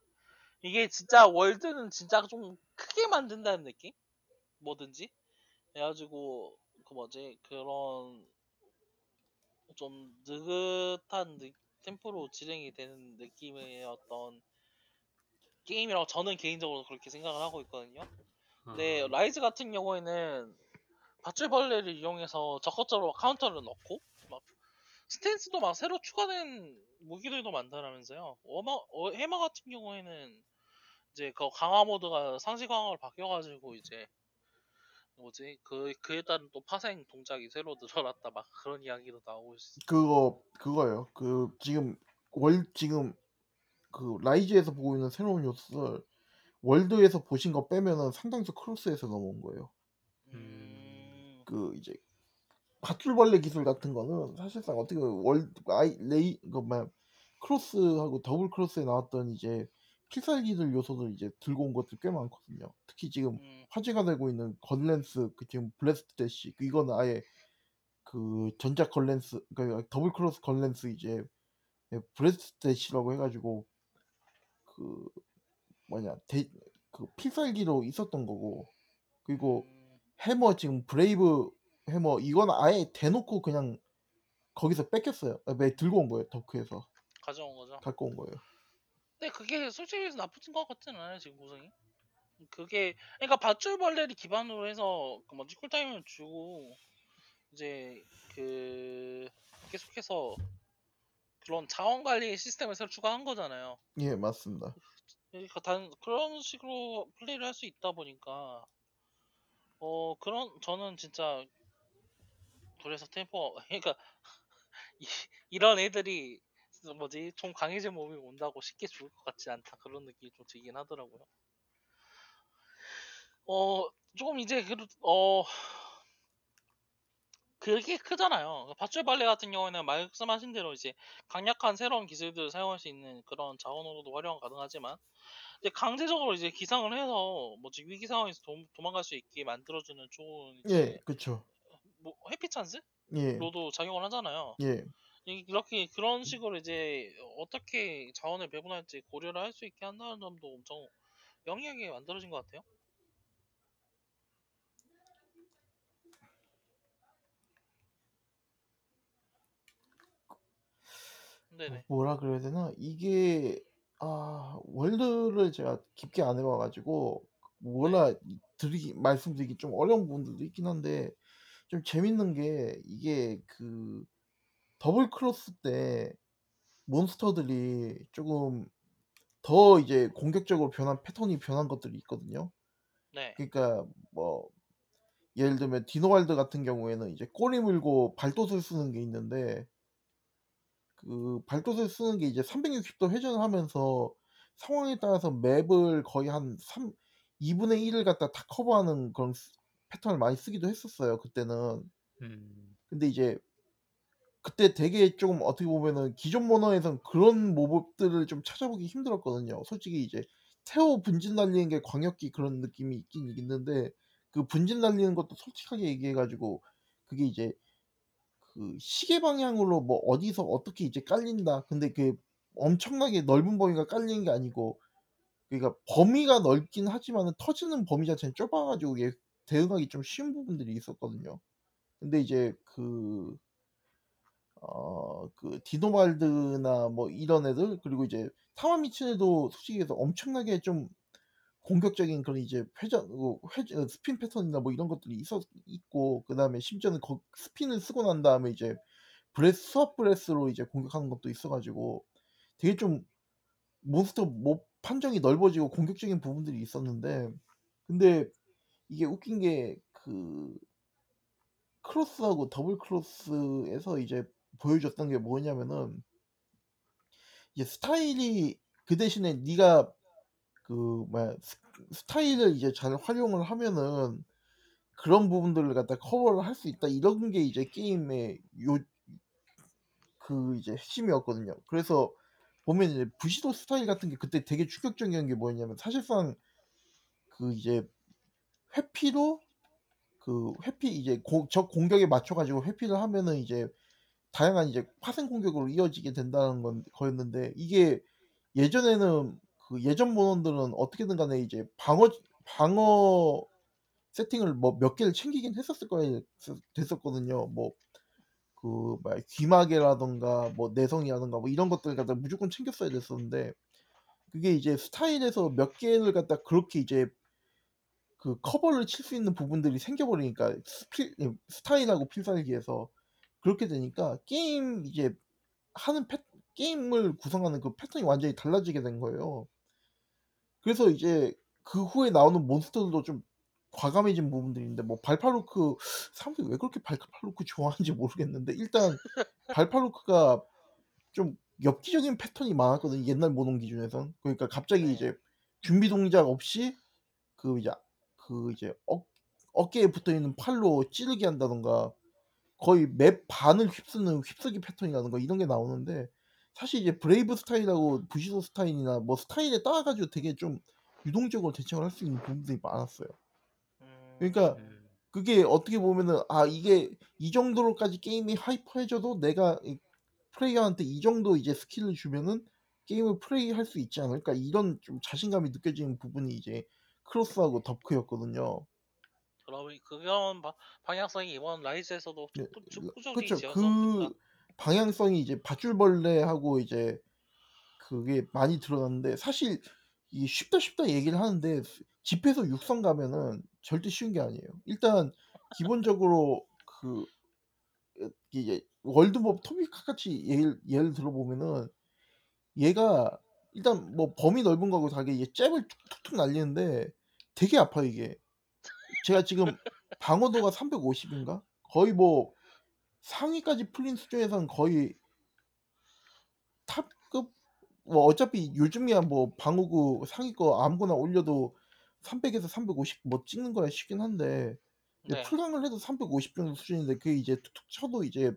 이게 진짜 월드는 진짜 좀 크게 만든다는 느낌? 뭐든지? 그래가지고 그 뭐지? 그런 좀 느긋한 템포로 진행이 되는 느낌의 어떤 게임이라고 저는 개인적으로 그렇게 생각을 하고 있거든요. 근데 라이즈 같은 경우에는 밧줄벌레를 이용해서 적극적으로 카운터를 넣고 막 스탠스도 막 새로 추가된 무기들도 많더라면서요. 해머 같은 경우에는 이제 그 강화 모드가 상시 강화로 바뀌어가지고 이제 뭐지 그에 따른 또 파생 동작이 새로 늘어났다 막 그런 이야기도 나오고 있어요. 그거예요. 그 지금 그 라이즈에서 보고 있는 새로운 요소를 월드에서 보신 거 빼면은 상당수 크로스에서 넘어온 거예요. 그 이제 밧줄벌레 기술 같은 거는 사실상 어떻게 보면 크로스하고 더블 크로스에 나왔던 이제 필살기들 요소들 이제 들고 온 것들 꽤 많거든요. 특히 지금 화제가 되고 있는 건랜스 그 지금 블래스트 대시 이건 아예 그 전작 건랜스 그러니까 더블 크로스 건랜스 이제 블래스트 대시라고 해가지고 그 그 필살기로 있었던 거고 그리고 해머 지금 브레이브 해머 이건 아예 대놓고 그냥 거기서 뺏겼어요. 들고 온 거예요. 덕후에서 가져온 거죠. 갖고 온 거예요. 근데 그게 솔직히 해서 나쁜 것 같지는 않아요. 지금 구성이 그게 그러니까 밧줄벌레를 기반으로 해서 그 뭐지 쿨타임을 주고 이제 그 계속해서 그런 자원 관리 시스템을 새로 추가한 거잖아요. 예 맞습니다. 그러니까 그런 식으로 플레이를 할 수 있다 보니까 저는 진짜 그래서 그러니까 이런 애들이 좀 강해진 몸이 온다고 쉽게 죽을 것 같지 않다 그런 느낌이 좀 들긴 하더라고요. 조금 이제 그게 크잖아요. 밧줄벌레 같은 경우에는 말씀하신 대로 이제 강력한 새로운 기술들을 사용할 수 있는 그런 자원으로도 활용 가능하지만 이제 강제적으로 이제 기상을 해서 위기 상황에서 도망갈 수 있게 만들어주는 좋은 예, 그렇죠. 해피 찬스? 예. 로도 작용을 하잖아요. 예. 이렇게 그런 식으로 이제 어떻게 자원을 배분할지 고려를 할 수 있게 한다는 점도 엄청 영리하게 만들어진 것 같아요. 네네. 뭐라 그래야 되나? 이게 월드를 제가 깊게 안 해봐가지고 워낙 말씀드리기 좀 어려운 부분들도 있긴 한데 좀 재밌는 게 이게 그 더블 크로스 때 몬스터들이 조금 더 이제 공격적으로 패턴이 변한 것들이 있거든요. 네. 그러니까 예를 들면 디노왈드 같은 경우에는 이제 꼬리 물고 발도술 쓰는 게 있는데 그 발도술 쓰는 게 이제 360도 회전을 하면서 상황에 따라서 맵을 거의 한 2분의 1을 갖다 다 커버하는 그런 패턴을 많이 쓰기도 했었어요. 그때는. 근데 이제 그때 되게 조금 어떻게 보면은 기존 모너에선 그런 모법들을 좀 찾아보기 힘들었거든요. 솔직히 이제 태오 분진 날리는 게 광역기 그런 느낌이 있긴 있는데 그 분진 날리는 것도 솔직하게 얘기해가지고 그게 이제 그 시계 방향으로 어디서 어떻게 이제 깔린다. 근데 그 엄청나게 넓은 범위가 깔리는 게 아니고 그러니까 범위가 넓긴 하지만 터지는 범위 자체는 좁아가지고 이게 대응하기 좀 쉬운 부분들이 있었거든요. 근데 이제 그 디노발드나 이런 애들 그리고 이제 타마미친에도 솔직히 해서 엄청나게 좀 공격적인 그런 이제 스핀 패턴이나 이런 것들이 있고 그 다음에 심지어는 스핀을 쓰고 난 다음에 이제 수업 브레스로 이제 공격하는 것도 있어가지고 되게 좀 몬스터 판정이 넓어지고 공격적인 부분들이 있었는데 근데 이게 웃긴 게 그 크로스하고 더블 크로스에서 이제 보여줬던 게 뭐냐면은 이제 스타일이 그 대신에 네가 스타일을 이제 잘 활용을 하면은 그런 부분들을 갖다 커버를 할 수 있다 이런 게 이제 게임의 이제 핵심이었거든요. 그래서 보면 이제 부시도 스타일 같은 게 그때 되게 충격적인 게 뭐였냐면 사실상 그 이제 회피도 그 회피 이제 적 공격에 맞춰가지고 회피를 하면은 이제 다양한 이제 파생 공격으로 이어지게 된다는 건 거였는데, 이게 예전에는 그 예전 모논들은 어떻게든 간에 이제 방어 세팅을 뭐 몇 개를 챙기긴 했었을 거예요. 됐었거든요. 뭐 그 귀마개라던가 뭐 내성이라던가 뭐 이런 것들 갖다 무조건 챙겼어야 됐었는데, 그게 이제 스타일에서 몇 개를 갖다 그렇게 이제 그 커버를 칠 수 있는 부분들이 생겨버리니까 스타일하고 필살기에서 그렇게 되니까 게임 이제 하는 게임을 구성하는 그 패턴이 완전히 달라지게 된 거예요. 그래서 이제 그 후에 나오는 몬스터들도 좀 과감해진 부분들인데, 뭐 발파로크 사람들이 왜 그렇게 발파로크 좋아하는지 모르겠는데, 일단 발파로크가 좀 엽기적인 패턴이 많았거든요. 옛날 모논 기준에선. 그러니까 갑자기 이제 준비 동작 없이 그 이제 어깨에 붙어 있는 팔로 찌르기 한다던가, 거의 맵 반을 휩쓰는 휩쓰기 패턴이라던가 이런 게 나오는데, 사실 이제 브레이브 스타일하고 부시도 스타일이나 뭐 스타일에 따라가지고 되게 좀 유동적으로 대처를 할 수 있는 부분들이 많았어요. 그러니까 그게 어떻게 보면은, 아 이게 이 정도로까지 게임이 하이퍼해져도 내가 플레이어한테 이 정도 이제 스킬을 주면은 게임을 플레이할 수 있지 않을까, 이런 좀 자신감이 느껴지는 부분이 이제 크로스하고 덕후였거든요. 그런 방향성이 이번 라이즈에서도 꾸준히 지어서 그 방향성이 이제 밧줄벌레하고 이제 그게 많이 드러났는데, 사실 이 쉽다 얘기를 하는데 집에서 육성 가면은 절대 쉬운 게 아니에요. 일단 기본적으로 그 이제 월드몹 토비카카치 예를 들어보면은, 얘가 일단 뭐 범위 넓은 거고 다르게 얘 잽을 툭툭 날리는데 되게 아파요. 이게 제가 지금 방어도가 350인가? 거의 뭐 상위까지 풀린 수준에서는 거의 탑급, 뭐 어차피 요즘이야 뭐 방어구 상위 거 아무거나 올려도 300에서 350 뭐 찍는 거야 쉽긴 한데, 네. 풀강을 해도 350 정도 수준인데, 그게 이제 툭툭 쳐도 이제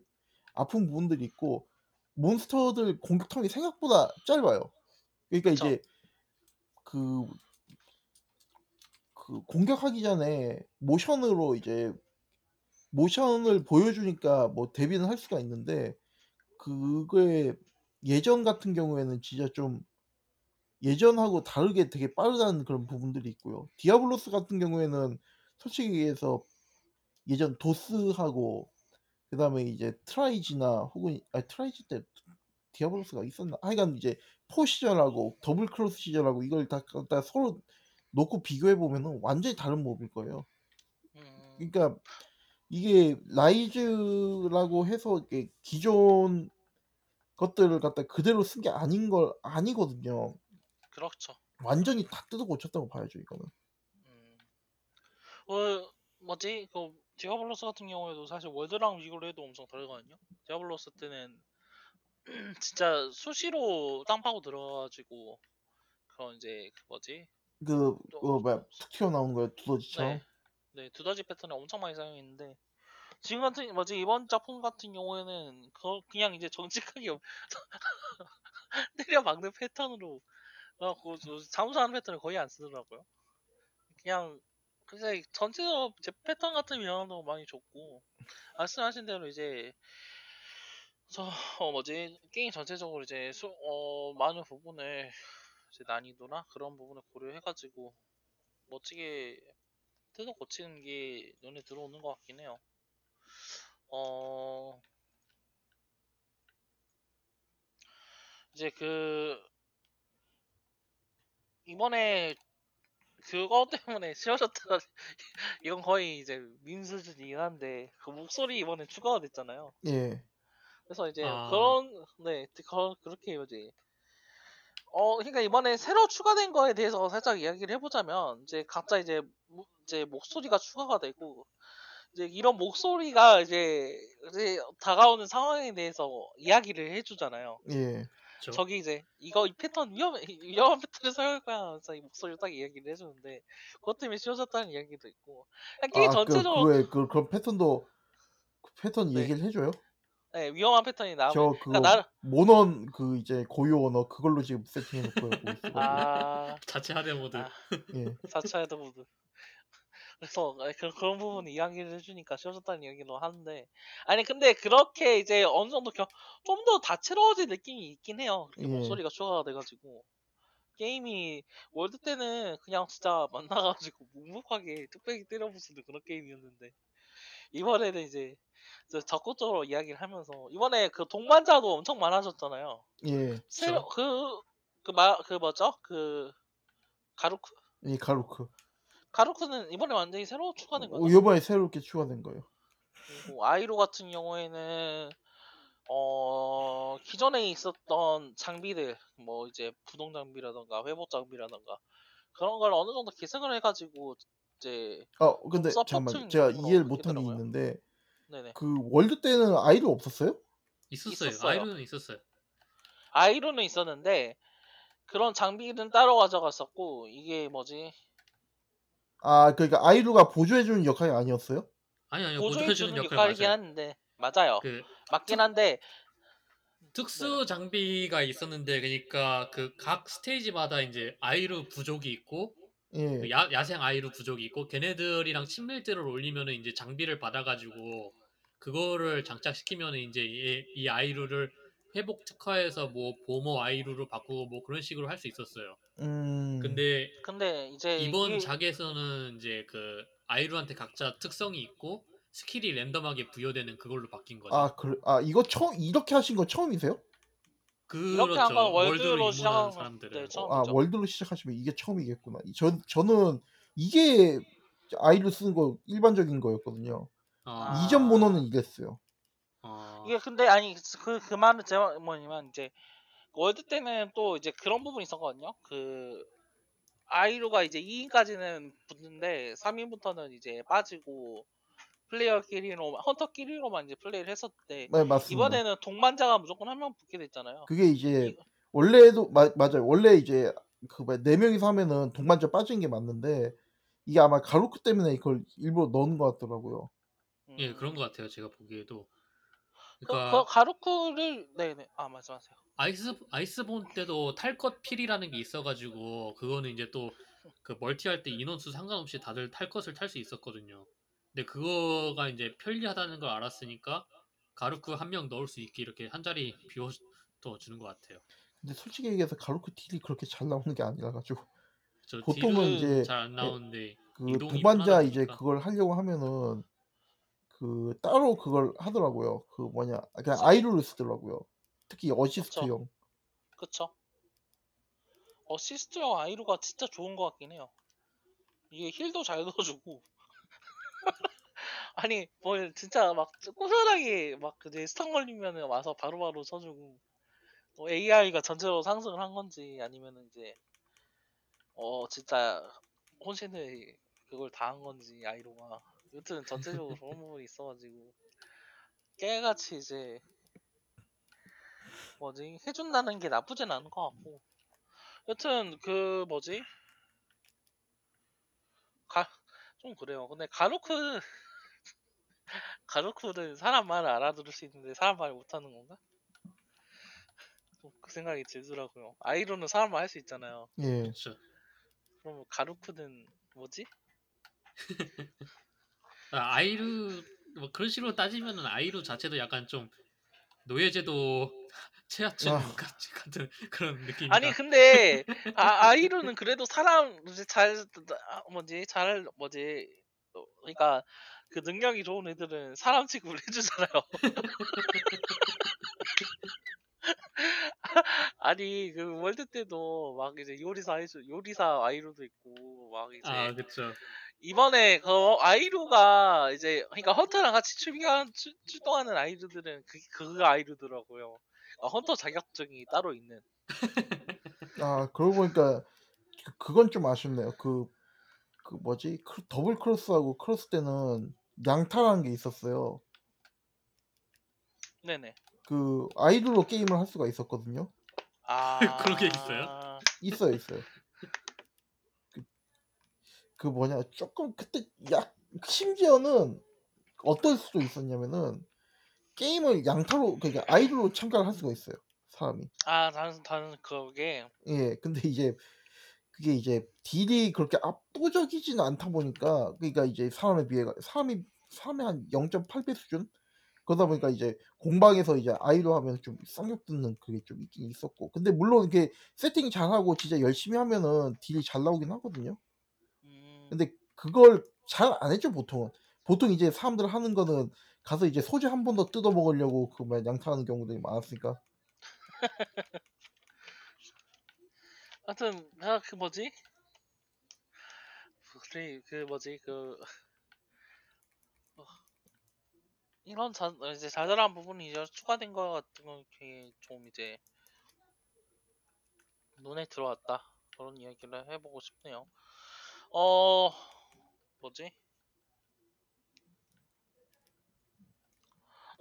아픈 부분들이 있고, 몬스터들 공격텀이 생각보다 짧아요. 그러니까 그쵸? 이제 그 공격하기 전에 모션으로 이제 모션을 보여주니까 뭐 대비는 할 수가 있는데, 그게 예전 같은 경우에는 진짜 좀 예전하고 다르게 되게 빠르다는 그런 부분들이 있고요. 디아블로스 같은 경우에는 솔직히 얘기해서 예전 도스하고 그 다음에 이제 트라이지나 혹은 트라이지 때 디아블로스가 있었나? 하여간 이제 포 시절하고 더블 크로스 시절하고 이걸 다 서로 놓고 비교해보면 완전히 다른 몹일 거예요. 그러니까 이게 라이즈라고 해서 이게 기존 것들을 갖다 그대로 쓴 게 아닌 걸 아니거든요. 그렇죠. 완전히 다 뜯어 고쳤다고 봐야죠, 이거는. 뭐지? 그 디아블로스 같은 경우에도 사실 월드랑 비교를 해도 엄청 다르거든요. 디아블로스 때는 진짜 수시로 땅 파고 들어가지고 그런 이제 그 뭐지? 툭 튀어나온 거야, 두더지처럼. 네, 두더지 패턴을 엄청 많이 사용했는데, 지금 같은 뭐지 이번 작품 같은 경우에는 그냥 이제 정직하게 때려 막는 패턴으로 그래갖고 잠수하는 패턴을 거의 안 쓰더라고요. 그냥 근데 전체적으로 제 패턴 같은 영향도 많이 줬고, 말씀하신 대로 이제 게임 전체적으로 이제 많은 부분을 이제 난이도나 그런 부분을 고려해가지고 멋지게 뜯어 고치는 게 눈에 들어오는 것 같긴 해요. 이제 이번에 그거 때문에 쉬어졌다가 이건 거의 이제 밈 수준이긴 한데, 그 목소리 이번에 추가가 됐잖아요. 예. 그래서 이제 그렇게 이제 그러니까 이번에 새로 추가된 거에 대해서 살짝 이야기를 해보자면, 이제 각자 이제 목소리가 추가가 되고, 이제 이런 목소리가 이제 다가오는 상황에 대해서 이야기를 해주잖아요. 예. 저기 이제 이 패턴 위험한 패턴을 사용할 거야 하면서 이 목소리로 딱 이야기를 해주는데, 그것 때문에 쉬워졌다는 이야기도 있고, 게임 전체적으로 그런 패턴도 패턴 얘기를 해줘요? 네, 위험한 패턴이 나오고. 모넌 그 이제 고유 언어 그걸로 지금 세팅해놓고 있어요. 자체 하드 모드. 예. 자체 하드 모드. 그래서 그런 부분 이야기를 해주니까 쉬워졌다는 얘기로 하는데, 아니 근데 그렇게 이제 어느 정도 좀 더 다채로워진 느낌이 있긴 해요. 그렇게 목소리가 추가가 돼가지고. 게임이 월드 때는 그냥 진짜 만나가지고 묵묵하게 뚝배기 때려부수는 그런 게임이었는데, 이번에는 이제 적극적으로 이야기를 하면서, 이번에 그 동반자도 엄청 많아졌잖아요. 예. 새로 가루크? 예, 가루크. 가루크는 이번에 완전히 새로 추가된 거예요. 이번에 새롭게 추가된 거예요. 그리고 아이로 같은 경우에는 기존에 있었던 장비들, 뭐 이제 부동 장비라던가 회복 장비라던가 그런 걸 어느 정도 기생을 해가지고 이제 근데 잠깐만, 제가 이해를 못한 게 있는데, 네네. 그 월드 때는 아이로 없었어요? 있었어요. 아이로는 있었어요. 아이로는 있었는데 그런 장비들은 따로 가져갔었고, 이게 뭐지? 그러니까 아이루가 보조해주는 역할이 아니었어요? 아니요. 보조해주는 역할이긴 한데, 맞아요. 맞긴 한데 특수 장비가 있었는데, 그러니까 그 각 스테이지마다 이제 아이루 부족이 있고, 그 야생 아이루 부족이 있고, 걔네들이랑 친밀도를 올리면은 이제 장비를 받아가지고 그거를 장착시키면은 이제 이 아이루를 회복 특화해서 뭐 보모 아이루로 바꾸고 뭐 그런 식으로 할 수 있었어요. 근데 이제 이번 작에서는 이제 그 아이루한테 각자 특성이 있고 스킬이 랜덤하게 부여되는 그걸로 바뀐 거죠. 이거 처음 이렇게 하신 거 처음이세요? 그렇죠. 월드로 시작한 사람들은 네, 처음이죠. 월드로 시작하시면 이게 처음이겠구나. 저는 이게 아이루 쓰는 거 일반적인 거였거든요. 이전 모노는 이랬어요. 이게 근데 아니 그 말은 제 뭐냐면, 이제 월드 때는 또 이제 그런 부분이 있었거든요. 그 아이로가 이제 2인까지는 붙는데 3인부터는 이제 빠지고 플레이어끼리로 헌터끼리로만 이제 플레이를 했었대. 네, 맞습니다. 이번에는 동반자가 무조건 한 명 붙게 됐잖아요. 그게 이제 원래도 맞아요. 원래 이제 그 4명이서 하면은 동반자 빠지는 게 맞는데, 이게 아마 가루크 때문에 이걸 일부러 넣은 것 같더라고요. 예, 그런 것 같아요. 제가 보기에도. 그러니까 가루크를 네네 말씀하세요. 아이스본 때도 탈것 필이라는 게 있어가지고, 그거는 이제 또 그 멀티할 때 인원수 상관없이 다들 탈것을 탈 수 있었거든요. 근데 그거가 이제 편리하다는 걸 알았으니까 가루크 한 명 넣을 수 있게 이렇게 한 자리 비워둬 주는 것 같아요. 근데 솔직히 얘기해서 가루크 딜이 그렇게 잘 나오는 게 아니라 가지고, 보통은 이제 잘 안 나오는데 그 동반자 이제 그걸 하려고 하면은 그 따로 그걸 하더라고요. 그 뭐냐, 그냥 아이루를 쓰더라고요. 특히 어시스트용. 그렇죠. 어시스트용 아이루가 진짜 좋은 것 같긴 해요. 이게 힐도 잘 넣어주고. 아니 뭐 진짜 막 꾸준하게 막 이제 스턴 걸리면 와서 바로바로 쳐주고. AI가 전체로 상승을 한 건지 아니면 이제 진짜 혼신을 그걸 다 한 건지 아이루가. 여튼 전체적으로 좋은 부분이 있어가지고 깨같이 이제 뭐지 해준다는 게 나쁘진 않은 것 같고, 여튼 그 뭐지 좀 그래요. 근데 가루크는 사람 말을 알아들을 수 있는데 사람 말을 못하는 건가? 좀 그 생각이 들더라고요. 아이로는 사람 말 할 수 있잖아요. 예, 그렇죠. 그럼 가루크는 뭐지? 아이루 뭐 그런 식으로 따지면은 아이루 자체도 약간 좀 노예제도 최하층 같은 그런 느낌. 아니 근데 아이루는 그래도 사람 잘 그러니까 그 능력이 좋은 애들은 사람 취급을 해주잖아요. 아니 그 월드 때도 막 이제 요리사 아이루도 있고 막 이제. 그렇죠. 이번에 그 아이루가 이제 그러니까 헌터랑 같이 출동하는 아이루들은 그 아이루더라고요. 헌터 자격증이 따로 있는. 그러고 보니까 그건 좀 아쉽네요. 그 뭐지 더블 크로스하고 크로스 때는 양타라는 게 있었어요. 네네. 그 아이루로 게임을 할 수가 있었거든요. 그런 게 있어요? 있어요. 그 뭐냐 조금 그때 심지어는 어떨 수도 있었냐면은 게임을 양타로 그러니까 아이돌로 참가를 할 수가 있어요 사람이. 다른 그게. 예. 근데 이제 그게 이제 딜이 그렇게 압도적이진 않다 보니까, 그러니까 이제 사람에 비해 사람의 한 0.8배 수준? 그러다 보니까 이제 공방에서 이제 아이로 하면 좀 쌍욕 듣는 그게 좀 있긴 있었고, 근데 물론 이게 세팅 잘하고 진짜 열심히 하면은 딜이 잘 나오긴 하거든요. 근데 그걸 잘 안 했죠. 보통 이제 사람들 하는 거는 가서 이제 소주 한 번 더 뜯어 먹으려고 그 말 양타하는 경우들이 많았으니까. 하여튼 그 뭐지? 그래 그 뭐지 그 이런 이제 자잘한 부분이 이제 추가된 것 같은 건 되게 좀 이제 눈에 들어왔다 그런 이야기를 해보고 싶네요. 뭐지?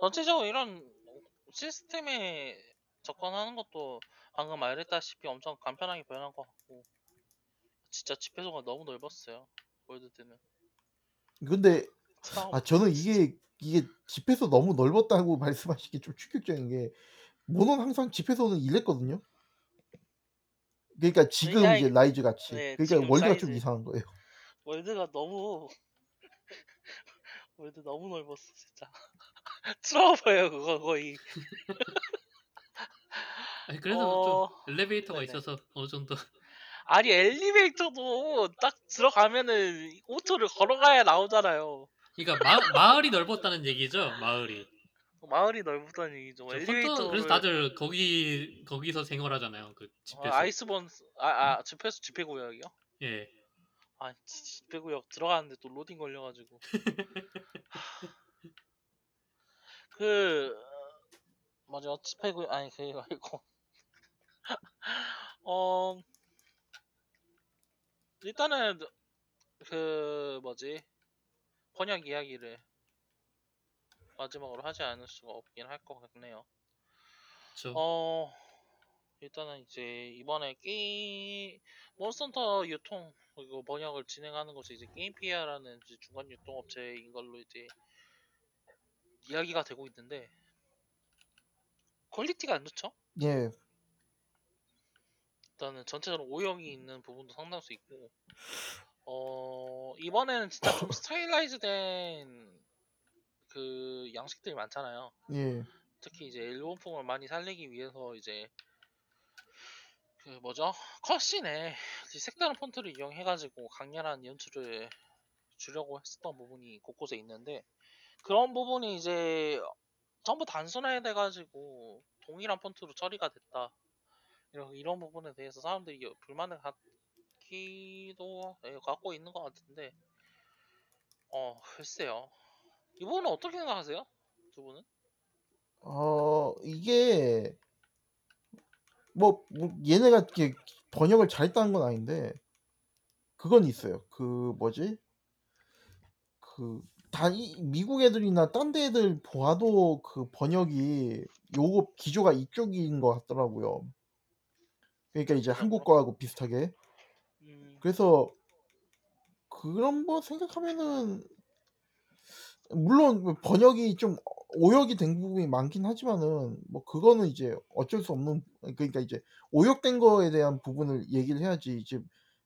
전체적으로 이런 시스템에 접근하는 것도 방금 말했다시피 엄청 간편하게 변한 것 같고, 진짜 집회소가 너무 넓었어요 월드 때는. 근데 저는 이게 집회소 너무 넓었다고 말씀하시기 좀 충격적인 게, 모논 항상 집회소는 이랬거든요. 그러니까 지금 이제 라이즈 같이, 네, 그러니까 월드가 라이즈. 좀 이상한 거예요. 월드 너무 넓었어 진짜. 트러블이에요 그거 거의. 아니, 그래서 좀 엘리베이터가 네네. 있어서 어느 정도. 아니 엘리베이터도 딱 들어가면은 5초를 걸어가야 나오잖아요. 그러니까 마을이 넓었다는 얘기죠. 마을이 넓었다는 얘기죠. 엘리베이터. 그래서 다들 거기서 생활하잖아요. 그 집회소. 아이스본 집회 구역이요? 예. 아 집회 구역 들어가는데 또 로딩 걸려가지고. 맞아 집회 구역 아니 그게 말고. 일단은 그 뭐지 번역 이야기를 마지막으로 하지 않을 수가 없긴 할 것 같네요. 그렇죠. 일단은 이제 이번에 게임 몬스터헌터 유통 그리고 번역을 진행하는 것이 이제 게임피아라는 이제 중간 유통업체인 걸로 이제 이야기가 되고 있는데, 퀄리티가 안 좋죠? 예. 일단은 전체적으로 오형이 있는 부분도 상당수 있고, 이번에는 진짜 좀 스타일라이즈된 그 양식들이 많잖아요. 예. 특히 이제 일본풍을 많이 살리기 위해서 이제 그 뭐죠? 컷신에 색다른 폰트를 이용해가지고 강렬한 연출을 주려고 했었던 부분이 곳곳에 있는데, 그런 부분이 이제 전부 단순화돼가지고 동일한 폰트로 처리가 됐다. 이런 부분에 대해서 사람들이 불만을 갖기도 갖고 있는 것 같은데, 글쎄요. 이 부분은 어떻게 생각하세요? 두 분은? 이게 뭐 얘네가 이렇게 번역을 잘했다는 건 아닌데, 그건 있어요. 그 뭐지? 미국 애들이나 딴 데 애들 보아도 그 번역이 요거 기조가 이쪽인 것 같더라고요. 그러니까 이제 한국 거하고 비슷하게. 그래서 그런 거 생각하면은 물론 번역이 좀 오역이 된 부분이 많긴 하지만은 뭐 그거는 이제 어쩔 수 없는, 그러니까 이제 오역된 거에 대한 부분을 얘기를 해야지, 이제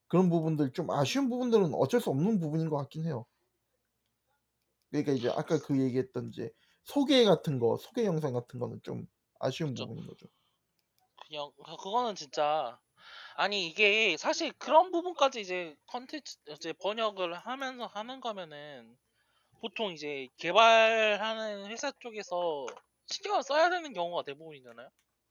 그런 부분들 좀 아쉬운 부분들은 어쩔 수 없는 부분인 것 같긴 해요. 그러니까 이제 아까 그 얘기했던 이제 소개 영상 같은 거는 좀 아쉬운 부분인 거죠. 그냥 그거는 진짜 아니 이게 사실 그런 부분까지 이제 컨텐츠 이제 번역을 하면서 하는 거면은 보통 이제 개발하는 회사 쪽에서 신경을 써야 되는 경우가 대부분이잖아요.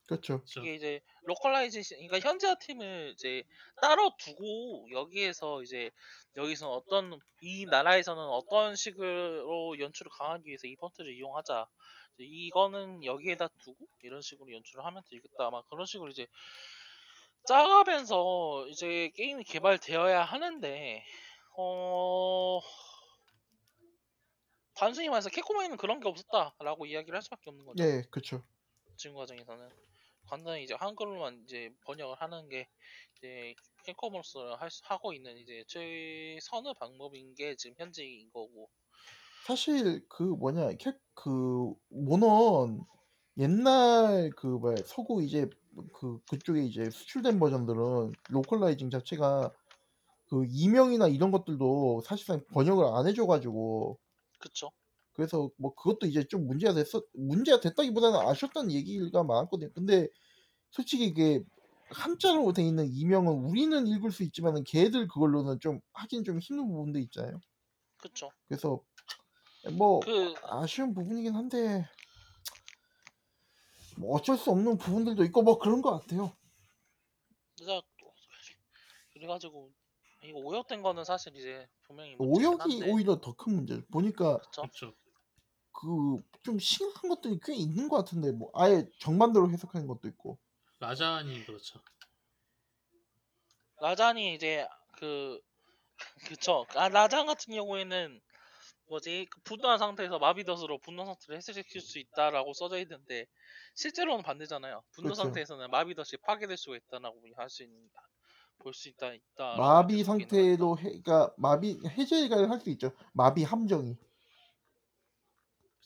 그렇죠. 이게 이제 로컬라이제이션, 그러니까 현지화 팀을 이제 따로 두고 여기서 어떤 이 나라에서는 어떤 식으로 연출을 강하기 위해서 이 폰트를 이용하자. 이거는 여기에다 두고 이런 식으로 연출을 하면 되겠다. 막 그런 식으로 이제 짜가면서 이제 게임이 개발되어야 하는데, 단순히 말해서 캡콤에는 그런 게 없었다라고 이야기를 할 수밖에 없는 거죠. 네, 그렇죠. 지금 과정에서는 간단히 이제 한글로만 이제 번역을 하는 게 이제 캡콤으로서 하고 있는 이제 최선의 방법인 게 지금 현재인 거고. 사실 모논 옛날 서구 이제 그쪽에 이제 수출된 버전들은 로컬라이징 자체가 그 이명이나 이런 것들도 사실상 번역을 안 해줘가지고. 그쵸. 그래서 뭐 그것도 이제 좀 문제가 됐다기보다는 아쉬웠다는 얘기가 많았거든요. 근데 솔직히 이게 한자로 돼 있는 이명은 우리는 읽을 수 있지만은 걔들 그걸로는 좀 하긴 좀 힘든 부분도 있잖아요. 그쵸. 그래서 뭐 아쉬운 부분이긴 한데 뭐 어쩔 수 없는 부분들도 있고 뭐 그런 것 같아요. 그래가지고 이거 오역된 거는 사실 이제 분명히 오역이 오히려 더 큰 문제. 보니까 그쵸. 그 좀 심각한 것들이 꽤 있는 것 같은데 뭐 아예 정반대로 해석하는 것도 있고. 라잔이 그렇죠. 라잔이 이제 그쵸. 아 라잔 같은 경우에는 그 분노한 상태에서 마비덫으로 분노 상태를 해소시킬 수 있다라고 써져 있는데 실제로는 반대잖아요. 분노 그렇죠. 상태에서는 마비덫이 파괴될 수가 있다라고 할 수 있는. 볼 수 있다. 마비 상태도 그러니까 마비 해제가 할 수 있죠. 마비 함정이.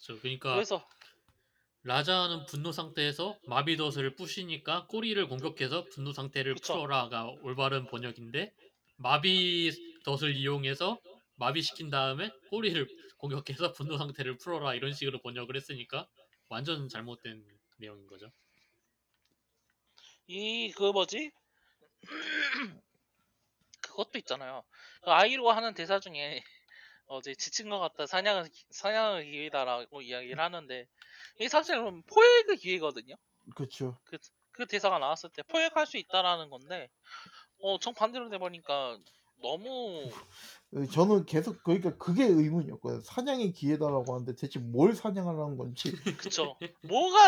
그렇죠. 그러니까 그래서 라자는 분노 상태에서 마비덫을 부시니까 꼬리를 공격해서 분노 상태를 그쵸. 풀어라가 올바른 번역인데 마비덫을 이용해서 마비시킨 다음에 꼬리를 공격해서 분노 상태를 풀어라 이런 식으로 번역을 했으니까 완전 잘못된 내용인 거죠. 이 그것도 있잖아요. 아이로 하는 대사 중에 어제 지친 것 같다 사냥의 기회다라고 이야기를 하는데 이게 사실은 포획의 기회거든요. 그렇죠. 그 대사가 나왔을 때 포획할 수 있다라는 건데 정반대로 돼 버리니까 너무 저는 계속 그러니까 그게 의문이었거든요. 사냥의 기회다라고 하는데 대체 뭘 사냥하라는 건지. 그렇죠.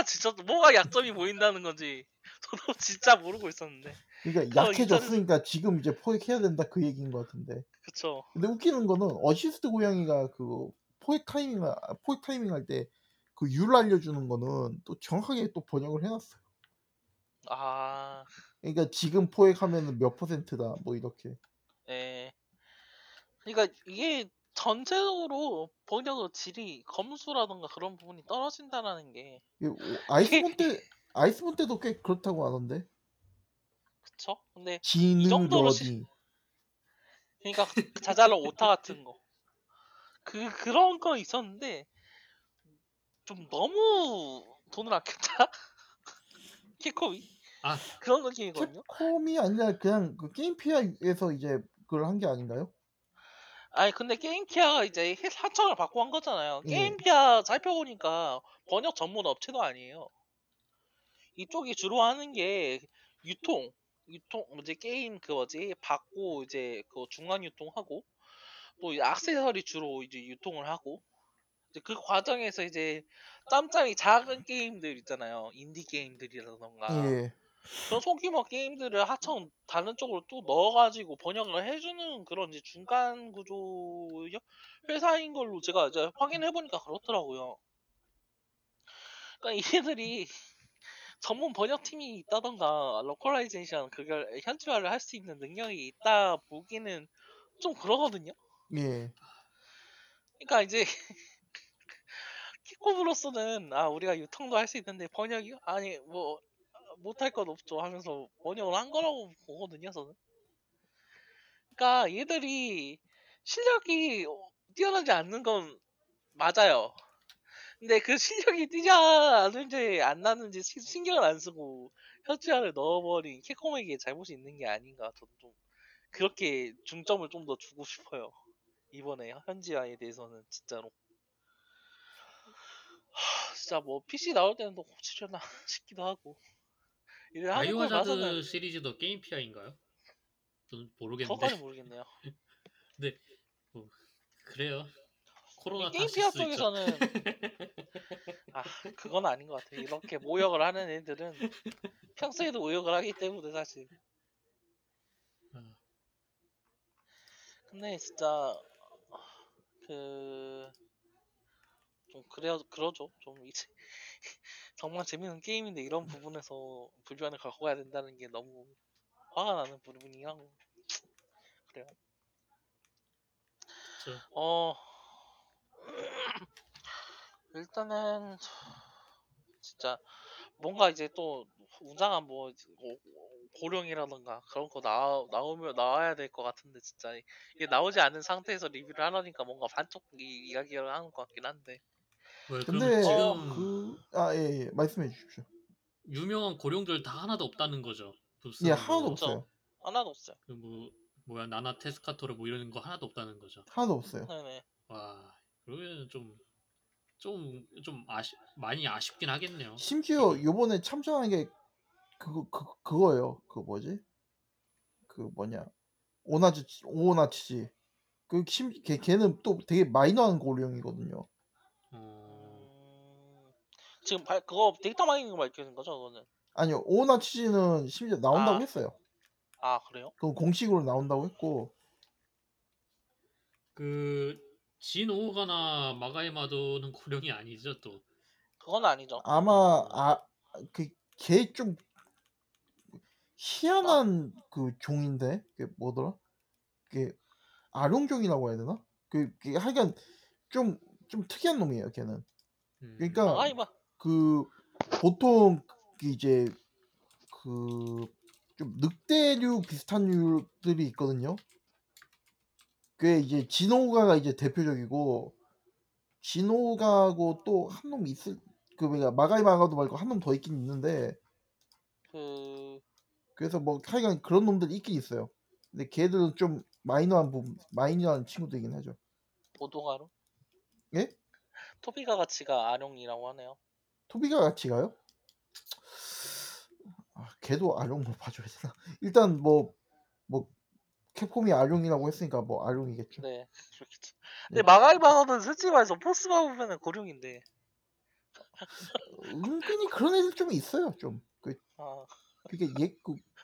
뭐가 약점이 보인다는 건지 저도 진짜 모르고 있었는데. 그러니까 약해졌으니까 지금 이제 포획해야 된다 그 얘기인 것 같은데. 그렇죠. 근데 웃기는 거는 어시스트 고양이가 그 포획 타이밍 할 때 그 유를 알려주는 거는 또 정확하게 또 번역을 해놨어요. 아. 그러니까 지금 포획하면 몇 %다 뭐 이렇게. 네. 그러니까 이게 전체적으로 번역의 질이 검수라든가 그런 부분이 떨어진다라는 게 아이스본 때도 꽤 그렇다고 하던데. 그쵸? 근데 이 정도로 그러니까 자잘한 오타 같은 거 그런 거 있었는데 좀 너무 돈을 아꼈다? 캡콤이? 아 그런 느낌이거든요? 캡콤이 아니라 그냥 그 게임피아에서 이제 그걸 한 게 아닌가요? 아니 근데 게임피아가 이제 사청을 받고 한 거잖아요. 게임피아 살펴보니까 번역 전문 업체도 아니에요. 이쪽이 주로 하는 게 유통 이제 게임 받고 이제 그 중간 유통하고 또 이제 액세서리 주로 이제 유통을 하고 이제 그 과정에서 이제 짬짬이 작은 게임들 있잖아요. 인디 게임들이라던가 그런 소규모 게임들을 하청 다른 쪽으로 또 넣어가지고 번역을 해주는 그런 이제 중간 구조 회사인 걸로 제가 이제 확인해보니까 그렇더라고요. 그러니까 얘네들이 전문 번역팀이 있다던가 로컬라이제이션 그걸 현지화를 할 수 있는 능력이 있다 보기는 좀 그러거든요. 예. 그러니까 이제 키코브로서는 우리가 유통도 할 수 있는데 번역이요? 아니 뭐 못할 것 없죠 하면서 번역을 한 거라고 보거든요 저는. 그러니까 얘들이 실력이 뛰어나지 않는 건 맞아요. 근데 그 실력이 뛰어나는지 안 나는지 신경을 안 쓰고 현지화를 넣어버린 캡콤에게 잘못이 있는 게 아닌가. 저는 좀 그렇게 중점을 좀 더 주고 싶어요. 이번에 현지화에 대해서는 진짜로. 진짜 뭐 PC 나올 때는 또 고치려나 싶기도 하고. 바이오하자드 시리즈도 게임 PI인가요? 저는 모르겠는데. 저까지 모르겠네요. 근데 뭐 그래요. 코로나 게임 피아 속에서는 그건 아닌 것 같아요. 이렇게 모욕을 하는 애들은 평소에도 모욕을 하기 때문에 사실. 근데 진짜 좀 그러죠. 좀 이제 정말 재밌는 게임인데 이런 부분에서 불만을 갖고 가야 된다는 게 너무 화가 나는 부분이긴 하고 그래요. 그렇죠. 일단은 진짜 뭔가 이제 또 웅장한 뭐 고령이라던가 그런 거 나와야 될 것 같은데, 진짜 이게 나오지 않은 상태에서 리뷰를 하려니까 뭔가 반쪽 이야기를 하는 것 같긴 한데. 왜, 근데 지금 예, 말씀해 주십시오. 유명한 고령들 다 하나도 없다는 거죠? 예, 하나도 없어요. 하나도 없어요. 그 뭐야 나나 테스카토르 뭐 이런 거 하나도 없다는 거죠? 하나도 없어요. 네네. 와, 그러면 좀 많이 아쉽긴 하겠네요. 심지어 요번에 참전한 게 그거예요. 그 뭐지? 그 뭐냐? 오나치지. 그 걔는 또 되게 마이너한 고령이거든요. 지금 그거 데이터 마이닝 말하는 거죠, 그거는? 아니요, 오나치지는 심지어 나온다고 했어요. 아, 그래요? 그거 공식으로 나온다고 했고. 그 진오가나 마가이마도는 고령이 아니죠, 또? 그건 아니죠. 아마 그 걔 좀 희한한 그 종인데, 그 뭐더라? 그 아룡종이라고 해야 되나? 그 하여간 좀 특이한 놈이에요, 걔는. 그러니까 그 보통 이제 그 좀 늑대류 비슷한 류들이 있거든요. 그게 이제 진호가가 이제 대표적이고, 진호가고 또 한 놈 있을 그 뭐냐 마가이마가도 말고 한 놈 더 있긴 있는데, 그래서 뭐 하여간 그런 놈들 있긴 있어요. 근데 걔들은 좀 마이너한 친구들이긴 하죠. 오도가론? 예? 토비가가치가 아룡이라고 하네요. 토비가가치가요? 아, 걔도 아룡 뭐 봐줘야 되나? 일단 뭐 캡콤이 아룡이라고 했으니까 뭐 아룡이겠죠. 네, 그렇겠죠. 근데 네. 마가이마가는 솔직히 말해서 포스만 보면은 고룡인데. 은근히 그런 애들 좀 있어요, 좀. 그게 얘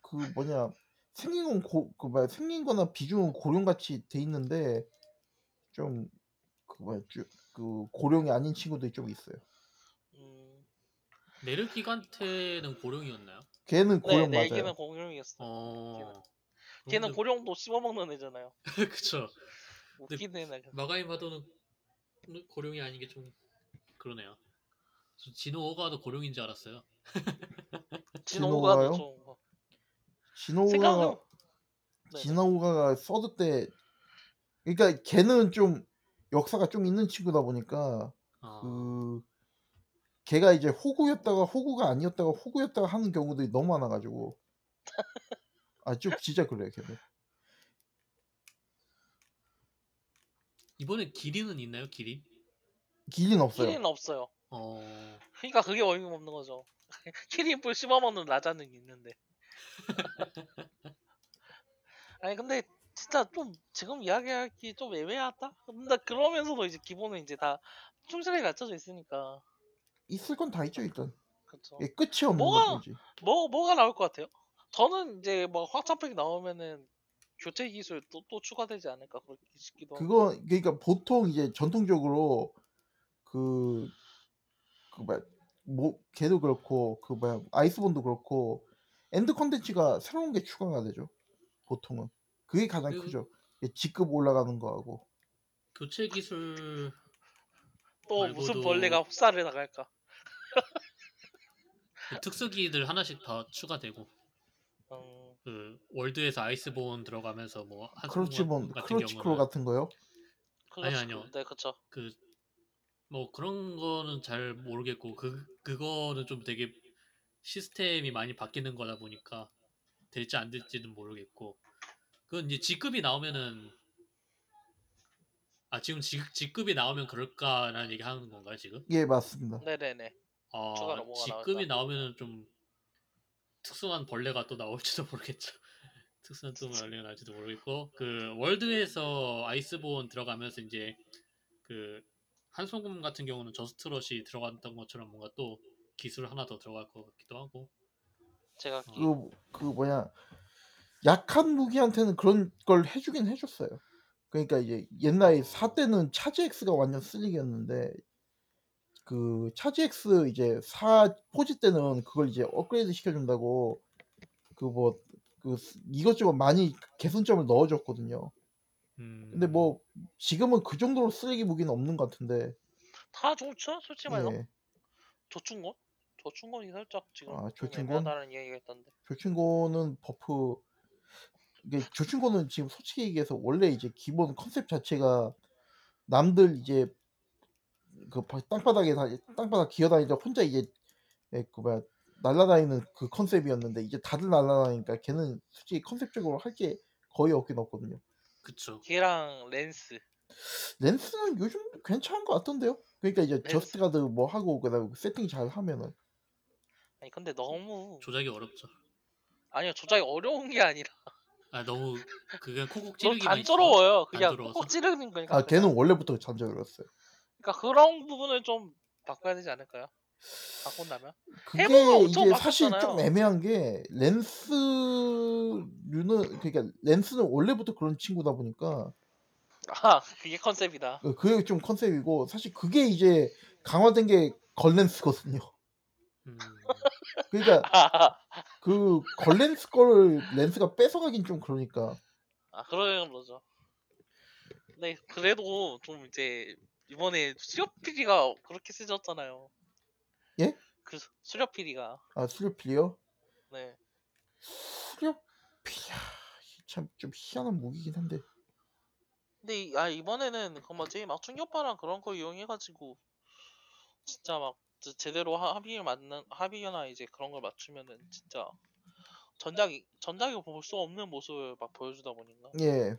그 뭐냐 생긴 건 생긴거나 비중은 고룡같이 돼 있는데 좀 그 고령이 아닌 친구들이 좀 있어요. 메르기간테는 고령이었나요? 걔는 고령 맞아요. 걔는 고령이었어. 걔는 고령도 씹어먹는 애잖아요. 그쵸. 웃기네. 마가이마도는 고령이 아닌 게 좀 그러네요. 진호가도 고령인 줄 알았어요. 진호가요? 진호가가 서드 때, 그러니까 걔는 좀 역사가 좀 있는 친구다 보니까 그 걔가 이제 호구였다가 호구가 아니었다가 호구였다가 하는 경우들이 너무 많아가지고 좀 진짜 그래요, 걔는. 이번에 기린은 있나요, 기린? 기린 없어요. 기린 없어요. 그러니까 그게 어이가 없는 거죠. 키린뿔 씹어먹는 라자는 있는데. 아니 근데 진짜 좀 지금 이야기하기 좀 애매하다. 근데 그러면서도 이제 기본은 이제 다 충실하게 갖춰져 있으니까 있을 건 다 있죠, 일단. 그렇죠. 예, 끝이 없는 거지. 뭐가 나올 것 같아요? 저는 이제 뭐 확장팩 나오면은 교체 기술 또 추가되지 않을까 그렇게 싶기도 하고. 그거 그러니까 보통 이제 전통적으로 뭐 걔도 그렇고 아이스본도 그렇고 엔드 콘텐츠가 새로운 게 추가가 되죠, 보통은. 그게 가장 크죠. 직급 올라가는 거하고. 교체 기술 또 말고도... 무슨 벌레가 흡사를 나갈까? 그 특수기들 하나씩 다 추가되고. 그 월드에서 아이스본 들어가면서 뭐 크로치본 크로치크로 같은 거요? 아니요. 네, 그렇죠. 뭐 그런 거는 잘 모르겠고 그거는 좀 되게 시스템이 많이 바뀌는 거다 보니까 될지 안 될지는 모르겠고. 그건 이제 직급이 나오면은 지금 직급이 나오면 그럴까라는 얘기 하는 건가요, 지금? 예, 맞습니다. 네네네. 직급이 나오면은 좀 특수한 벌레가 또 나올지도 모르겠죠. 특수한 또 벌레가 나올지도 모르겠고. 그 월드에서 아이스본 들어가면서 이제 그 한손금 같은 경우는 저스트럿이 들어갔던 것처럼 뭔가 또 기술 하나 더 들어갈 것 같기도 하고. 제가 약한 무기한테는 그런 걸 해주긴 해줬어요. 그러니까 이제 옛날에 4때는 차지X가 완전 쓰레기였는데, 그 차지X 이제 4 포지 때는 그걸 이제 업그레이드 시켜준다고 이것저것 많이 개선점을 넣어줬거든요. 근데 뭐 지금은 그 정도로 쓰레기 무기는 없는 것 같은데. 다 좋죠, 솔직히 말로. 네. 좋춘 거? 조충곤이 살짝 지금 애매하다는 이야기가 있던데. 조충곤은 버프. 이게 조충곤은 지금 솔직히 얘기해서 원래 이제 기본 컨셉 자체가 남들 이제 그 땅바닥에 땅바닥 기어다니다 혼자 이제 그 뭐야 날라다니는 그 컨셉이었는데 이제 다들 날라다니니까 걔는 솔직히 컨셉적으로 할 게 거의 없긴 없거든요. 그쵸. 걔랑 랜스. 랜스는 요즘 괜찮은 것 같던데요. 그러니까 이제 랜스. 저스트 가드 뭐 하고 그다음에 세팅 잘 하면은. 아니 근데 너무 조작이 어렵죠. 아니요 조작이 어려운 게 아니라. 아 너무 그냥 콕콕 찌르기만. 단조로워요. 그냥 콕콕 찌르는 거니까. 아 걔는 원래부터 단조로웠어요. 그러니까 그런 부분을 좀 바꿔야 되지 않을까요? 바꾼다면? 그게 이제 사실 좀 애매한 게 랜스류는 그러니까 랜스는 원래부터 그런 친구다 보니까 아 그게 컨셉이다. 그게 좀 컨셉이고 사실 그게 이제 강화된 게 걸랜스거든요. 그러니까 그 걸랜스 걸 랜스가 뺏어가긴 좀 그러니까. 아 그런 거죠. 근데 그래도 좀 이제 이번에 수렵피리가 그렇게 쓰셨잖아요. 예? 그 수렵피리가. 아 수렵피리요? 네. 수렵피리야 참 좀 희한한 무기긴 한데. 근데 아 이번에는 그 뭐지 막 충격파랑 그런 거 이용해가지고 진짜 막 제대로 합의를 맞는 합의나 이제 그런 걸 맞추면은 진짜 전작이 볼 수 없는 모습을 막 보여주다 보니까. 예.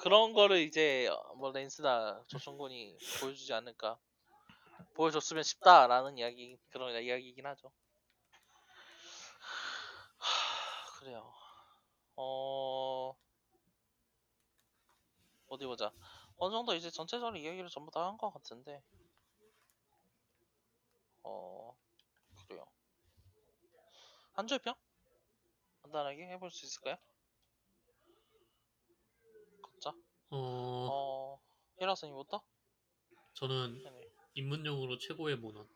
그런 거를 이제 뭐 랜스나 조충곤이 보여주지 않을까 보여줬으면 싶다라는 이야기 그런 이야기이긴 하죠. 그래요. 어디 보자. 어느 정도 이제 전체적인 이야기를 전부 다 한 것 같은데. 그래요. 한 줄 평? 간단하게 해볼 수 있을까요? 히라스님부터? 저는 네. 입문용으로 최고의 모논.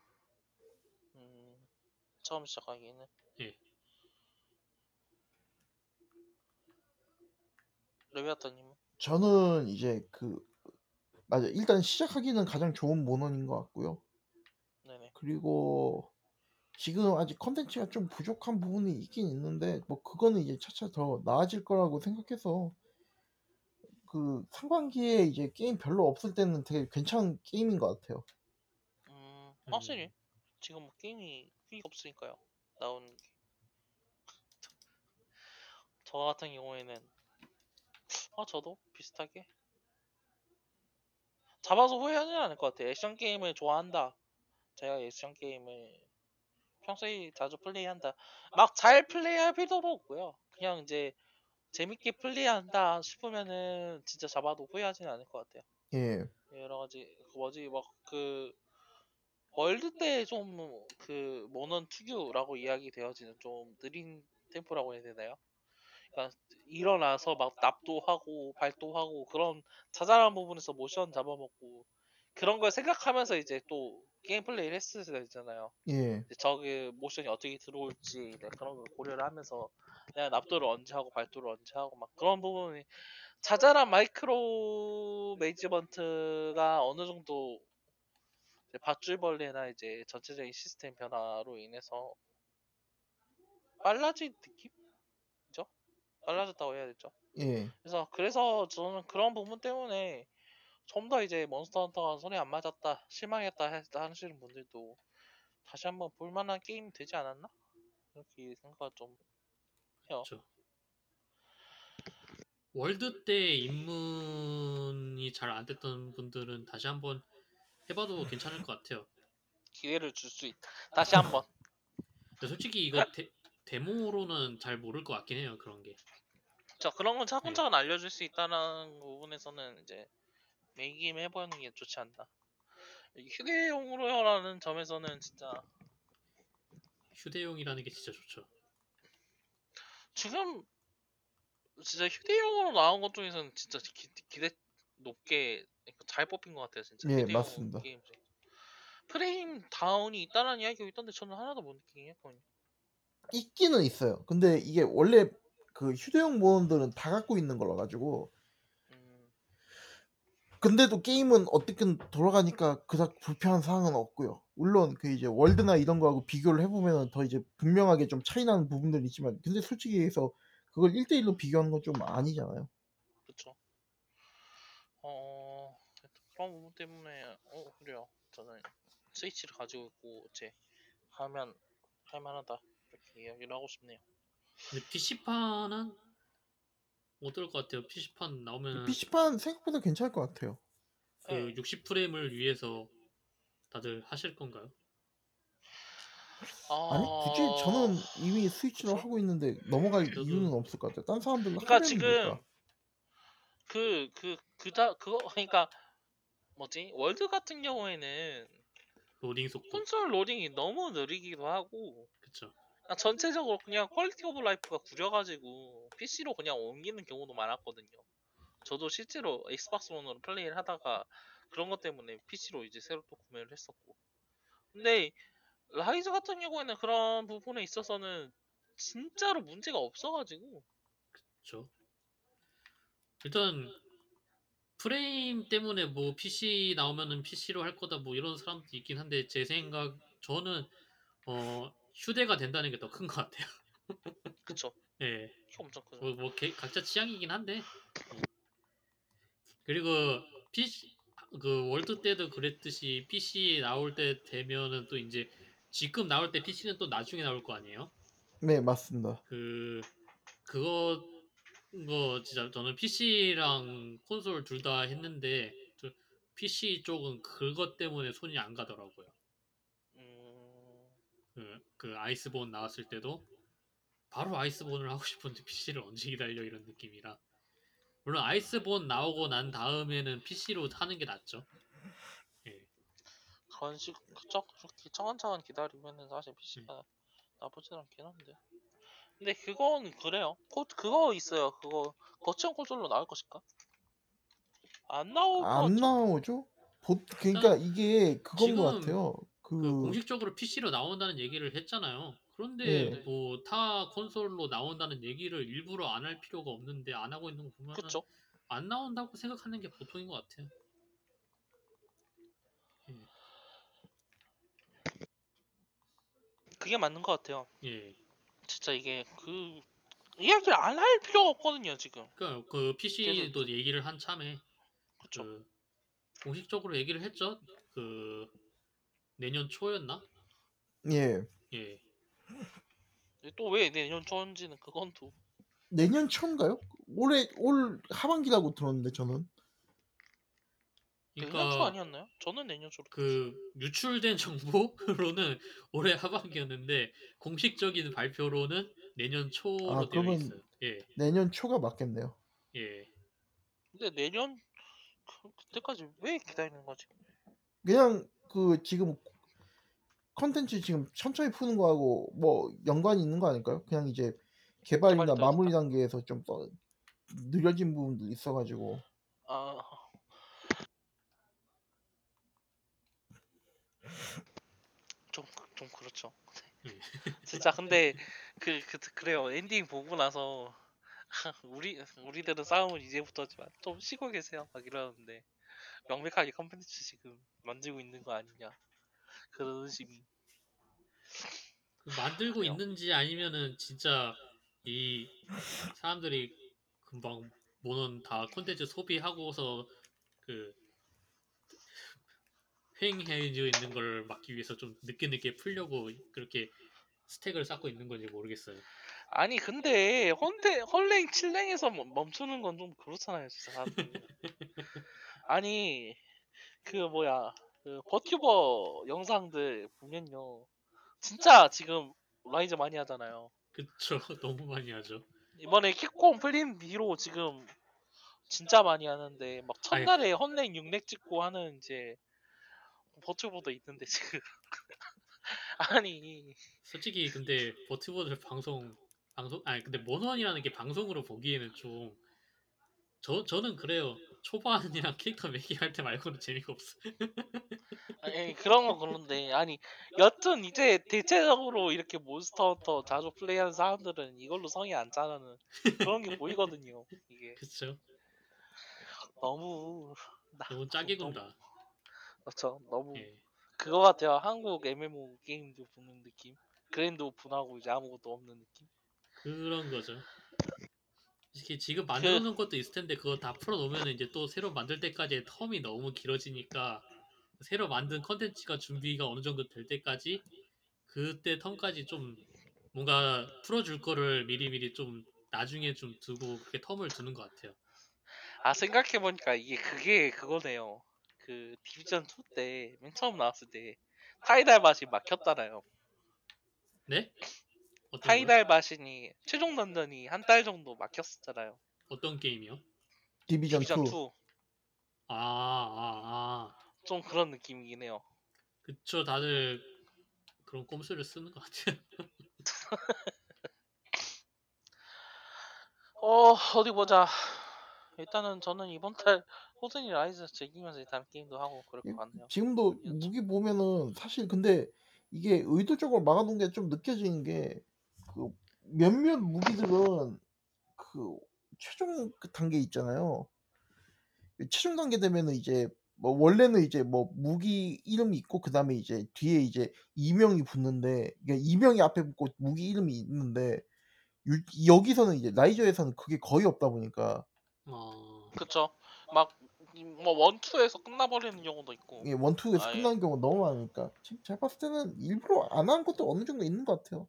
처음 시작하기에는. 예. 레비아터님은? 저는 이제 맞아 일단 시작하기는 가장 좋은 모논인 것 같고요. 네네. 그리고 지금 아직 컨텐츠가 좀 부족한 부분이 있긴 있는데 뭐 그거는 이제 차차 더 나아질 거라고 생각해서. 그 상반기에 이제 게임 별로 없을 때는 되게 괜찮은 게임인 것 같아요. 확실히 지금 뭐 게임이 휴익 없으니까요. 나오는 게. 저 같은 경우에는 저도 비슷하게 잡아서 후회하지는 않을 것 같아요. 액션 게임을 좋아한다. 제가 액션 게임을 평소에 자주 플레이한다. 막 잘 플레이할 필요도 없고요. 그냥 이제 재밌게 플레이한다 싶으면은 진짜 잡아도 후회하지는 않을 것 같아요. 예. 여러 가지 월드 때 좀 그 모넌 특유라고 이야기되어지는 좀 느린 템포라고 해야 되나요? 그러니까 일어나서 막 납도 하고 발도 하고 그런 자잘한 부분에서 모션 잡아먹고 그런 걸 생각하면서 이제 또 게임 플레이를 했을 때가 있잖아요. 예. 저게 모션이 어떻게 들어올지 그런 걸 고려를 하면서 내가 납도를 언제 하고 발도를 언제 하고 막 그런 부분이 자잘한 마이크로 매니지먼트가 어느 정도 이제 밧줄벌레나 이제 전체적인 시스템 변화로 인해서 빨라진 느낌이죠? 빨라졌다고 해야 되죠? 예. 그래서 저는 그런 부분 때문에 좀 더 이제 몬스터 헌터가 손에 안 맞았다, 실망했다 하시는 분들도 다시 한번 볼만한 게임이 되지 않았나? 이렇게 생각을 좀 해요. 그렇죠. 월드 때 입문이 잘 안 됐던 분들은 다시 한번 해봐도 괜찮을 것 같아요. 기회를 줄 수 있다. 다시 한번. 근데 솔직히 이거 데모로는 잘 모를 것 같긴 해요. 그런 게. 자, 그런 건 차근차근 알려줄 수 있다는 부분에서는 이제. 매김 해보는 게 좋지 않나. 휴대용으로라는 점에서는 진짜 휴대용이라는 게 진짜 좋죠. 지금 진짜 휴대용으로 나온 것 중에서는 진짜 기대 높게 잘 뽑힌 것 같아요, 진짜. 예, 맞습니다. 게임 중에. 프레임 다운이 있다는 이야기가 있던데 저는 하나도 못 느끼긴 했거든요. 있기는 있어요. 근데 이게 원래 그 휴대용 모험들은 다 갖고 있는 걸로 가지고. 근데도 게임은 어떻게든 돌아가니까 그닥 불편한 사항은 없고요. 물론 그 이제 월드나 이런 거하고 비교를 해보면 더 이제 분명하게 좀 차이 나는 부분들이 있지만, 근데 솔직히 해서 그걸 1대1로 비교하는 건 좀 아니잖아요. 그렇죠. 그런 부분 때문에 그래요. 저는 스위치를 가지고 있고 이제 하면 할만하다 이렇게 이야기를 하고 싶네요. 근데 PC판은 어떨 것 같아요? PC판 나오면 PC판 생각보다 괜찮을 것 같아요. 그 60프레임을 위해서 다들 하실 건가요? 아니 굳이 저는 이미 스위치로 하고 있는데 넘어갈 이유는 없을 것 같아요. 다른 사람들은 그러니까 지금 그거 그러니까 뭐지 월드 같은 경우에는 로딩 속도 콘솔 로딩이 너무 느리기도 하고 그쵸. 전체적으로 그냥 퀄리티 오브 라이프가 구려가지고 PC로 그냥 옮기는 경우도 많았거든요. 저도 실제로 엑스박스 원으로 플레이를 하다가 그런 것 때문에 PC로 이제 새로 또 구매를 했었고. 근데 라이즈 같은 경우에는 그런 부분에 있어서는 진짜로 문제가 없어가지고. 그쵸. 일단 프레임 때문에 뭐 PC 나오면은 PC로 할 거다 뭐 이런 사람도 있긴 한데 제 생각 저는 휴대가 된다는 게 더 큰 것 같아요. 그렇죠. 예. 네. 엄청 크죠. 뭐 각자 취향이긴 한데. 그리고 PC 그 월드 때도 그랬듯이 PC 나올 때 되면은 또 이제 지금 나올 때 PC는 또 나중에 나올 거 아니에요? 네, 맞습니다. 그거 진짜 저는 PC랑 콘솔 둘 다 했는데 PC 쪽은 그것 때문에 손이 안 가더라고요. 그 아이스본 나왔을 때도 바로 아이스본을 하고 싶은데 PC를 언제 기다려 이런 느낌이라. 물론 아이스본 나오고 난 다음에는 PC로 하는 게 낫죠. 예. 그런 식 그렇게 차근차근 기다리면은 사실 PC가 나쁘진 않긴 한데. 근데 그건 그래요. 그거 있어요. 그거 거치형 콘솔로 나올 것일까? 안 나오고 안 나오죠. 그러니까 이게 그건 것 같아요. 그 공식적으로 PC로 나온다는 얘기를 했잖아요. 그런데 네. 뭐 타 콘솔로 나온다는 얘기를 일부러 안 할 필요가 없는데 안 하고 있는 거 보면 안 나온다고 생각하는 게 보통인 것 같아요. 그게 맞는 것 같아요. 예. 진짜 이게 그 이야기를 안 할 필요가 없거든요 지금. 그러니까 그 PC도 얘기를 한 참에 그 공식적으로 얘기를 했죠. 그 내년 초였나? 예. 예. 또 왜 내년 초인지는 그건 또 내년 초인가요? 올 하반기라고 들었는데 저는. 그러니까 내년 초 아니었나요? 저는 내년 초로. 그 유출된 정보로는 올해 하반기였는데 공식적인 발표로는 내년 초로 되어 있어요. 예. 내년 초가 맞겠네요. 예. 근데 내년 그때까지 왜 기다리는 거지? 그냥 그 지금 컨텐츠 지금 천천히 푸는 거하고 뭐 연관이 있는 거 아닐까요? 그냥 이제 개발이나 마무리 단계에서 좀 더 느려진 부분도 있어가지고. 좀 그렇죠. 진짜 근데 그래요. 엔딩 보고 나서 우리들은 싸움을 이제부터 하지만 좀 쉬고 계세요. 막 이러는데. 명백하게 컴퓨터 지금 만들고 있는 거 아니냐 그런 의심. 만들고 있는지 아니면은 진짜 이 사람들이 금방 모는 다 콘텐츠 소비하고서 그 횡해져 있는 걸 막기 위해서 좀 늦게 풀려고 그렇게 스택을 쌓고 있는 건지 모르겠어요. 아니 근데 헐랭 칠랭에서 멈추는 건 좀 그렇잖아요 진짜 사람들이. 아니 그 버튜버 영상들 보면요 진짜 지금 라이즈 많이 하잖아요. 그쵸 너무 많이 하죠. 이번에 킥콤 플린 B로 지금 진짜 많이 하는데 막 첫날에 헌랭 6렉 찍고 하는 이제 버튜버도 있는데 지금. 아니 솔직히 근데 버튜버들 방송 아니 근데 모넌이라는 게 방송으로 보기에는 좀 저는 그래요. 초반이랑 캐릭터 매기 할 때 말고는 재미가 없어. 아니 그런 건 그런데 아니 여튼 이제 대체적으로 이렇게 몬스터헌터 자주 플레이하는 사람들은 이걸로 성이 안 차는 그런 게 보이거든요. 이게. 그렇죠. 너무 너무 짜게 건다. 그렇죠. 너무 예. 그거 같아요. 한국 MMO 게임도 보는 느낌. 그랜드 오픈하고 이제 아무것도 없는 느낌. 그런 거죠. 이렇게 지금 만들어놓은 것도 있을 텐데 그거 다 풀어놓으면 이제 또 새로 만들 때까지의 텀이 너무 길어지니까 새로 만든 컨텐츠가 준비가 어느 정도 될 때까지 그때 텀까지 좀 뭔가 풀어줄 거를 미리미리 좀 나중에 좀 두고 그렇게 텀을 두는 것 같아요. 아 생각해보니까 이게 그게 그거네요. 그 디비전 2 때 맨 처음 나왔을 때 타이달 맛이 막혔잖아요. 네? 타이달 마신이 최종 던전이 한 달 정도 막혔었잖아요. 어떤 게임이요? 디비전 2. 좀 그런 느낌이긴 해요. 그쵸, 다들 그런 꼼수를 쓰는 것 같아요. 어디 보자. 일단은 저는 이번 달 호드니 라이즈 즐기면서 다른 게임도 하고 그럴 것 같네요. 지금도 무기 보면은 사실 근데 이게 의도적으로 막아놓은 게 좀 느껴지는 게 그 몇몇 무기들은 그 최종 단계 있잖아요. 최종 단계 되면은 이제 뭐 원래는 이제 뭐 무기 이름이 있고 그 다음에 이제 뒤에 이제 이명이 붙는데 그러니까 이명이 앞에 붙고 무기 이름이 있는데 여기서는 이제 라이저에서는 그게 거의 없다 보니까. 그렇죠. 막 뭐 원투에서 끝나버리는 경우도 있고. 예, 원투에서 끝나는 경우 너무 많으니까 제가 봤을 때는 일부러 안 한 것도 어느 정도 있는 것 같아요.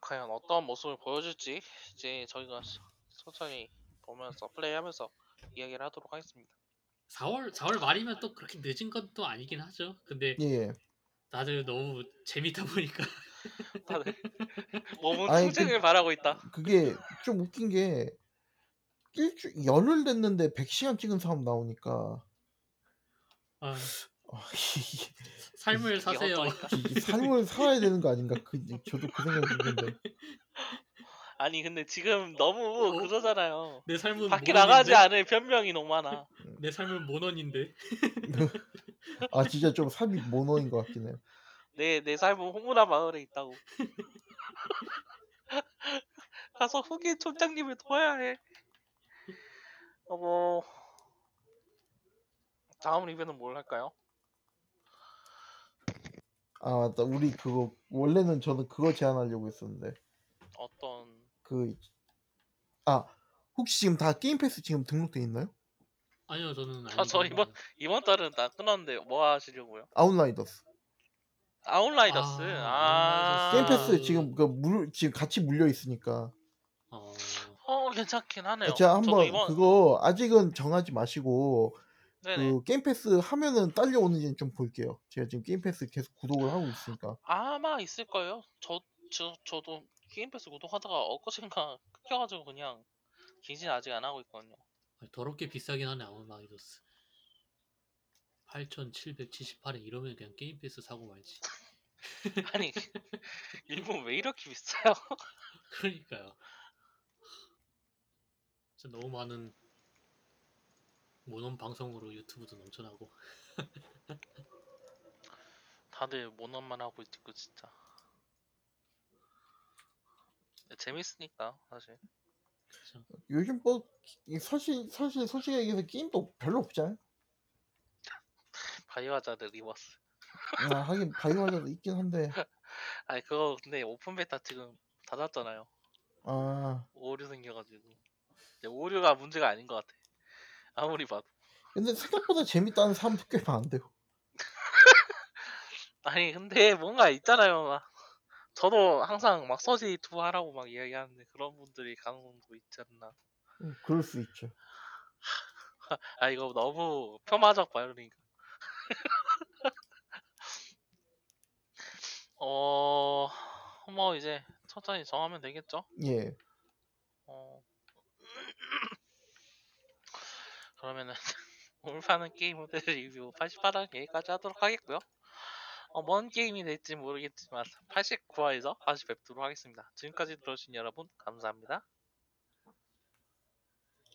과연 어떤 모습을 보여줄지 이제 저희가 천천히 보면서 플레이하면서 이야기를 하도록 하겠습니다. 4월 말이면 또 그렇게 늦은 것도 아니긴 하죠. 근데 예. 다들 너무 재밌다 보니까 다들 몸은 충전을 바라고 있다. 그게 좀 웃긴 게. 열흘 됐는데 100시간 찍은 사람 나오니까 삶을 사세요. 삶을 살아야 되는 거 아닌가? 저도 그 생각이 드는데. 아니 근데 지금 너무 그러잖아요. 내 삶은 밖에 나가지 않을 변명이 너무 많아. 내 삶은 모논인데. 아 진짜 좀 삶이 모논인 것 같긴 해요. 내 삶은 홍문화 마을에 있다고. 가서 후기 촌장님을 도와야 해. 뭐 다음 리뷰는 뭘 할까요? 아 맞다 우리 그거 원래는 저는 그거 제안하려고 했었는데 어떤 혹시 지금 다 게임 패스 지금 등록돼 있나요? 아니요 저는 아니요. 저 이번 달은 다 끊었는데 뭐 하시려고요? 아웃라이더스 게임 패스 지금 지금 같이 물려 있으니까. 괜찮긴 하네요. 제가 한번 그거 아직은 정하지 마시고 그 게임 패스 하면은 딸려오는지는 좀 볼게요. 제가 지금 게임 패스 계속 구독을 하고 있으니까 아마 있을 거예요. 저도 게임 패스 구독하다가 엊그제인가 끊겨가지고 그냥 기진 아직 안 하고 있거든요. 더럽게 비싸긴 하네 아웃라이더스. 8,778원 이러면 그냥 게임 패스 사고 말지. 아니 일본 왜 이렇게 비싸요? 그러니까요. 진짜 너무 많은 모논 방송으로 유튜브도 넘쳐나고 다들 모논만 하고 있고 진짜 재밌으니까 사실. 그쵸. 요즘 뭐 사실 솔직히 얘기해서 게임도 별로 없잖아요. 바이오하자드 리버스. 하긴 바이오하자드 있긴 한데. 아니 그거 근데 오픈 베타 지금 닫았잖아요. 오류 생겨가지고. 오류가 문제가 아닌 것 같아. 아무리 봐도. 근데 생각보다 재밌다는 사람도 꽤 많은데요. 아니 근데 뭔가 있잖아요. 막. 저도 항상 막 서지 투하라고 막 이야기하는데 그런 분들이 가는 분도 있지 않나. 그럴 수 있죠. 아 이거 너무 폄하적 발언인가. 뭐 이제 천천히 정하면 되겠죠? 예. 그러면은 오늘 파는 게임 모델 리뷰 88화 여기까지 하도록 하겠고요. 뭔 게임이 될지 모르겠지만 89화에서 다시 뵙도록 하겠습니다. 지금까지 들어주신 여러분 감사합니다.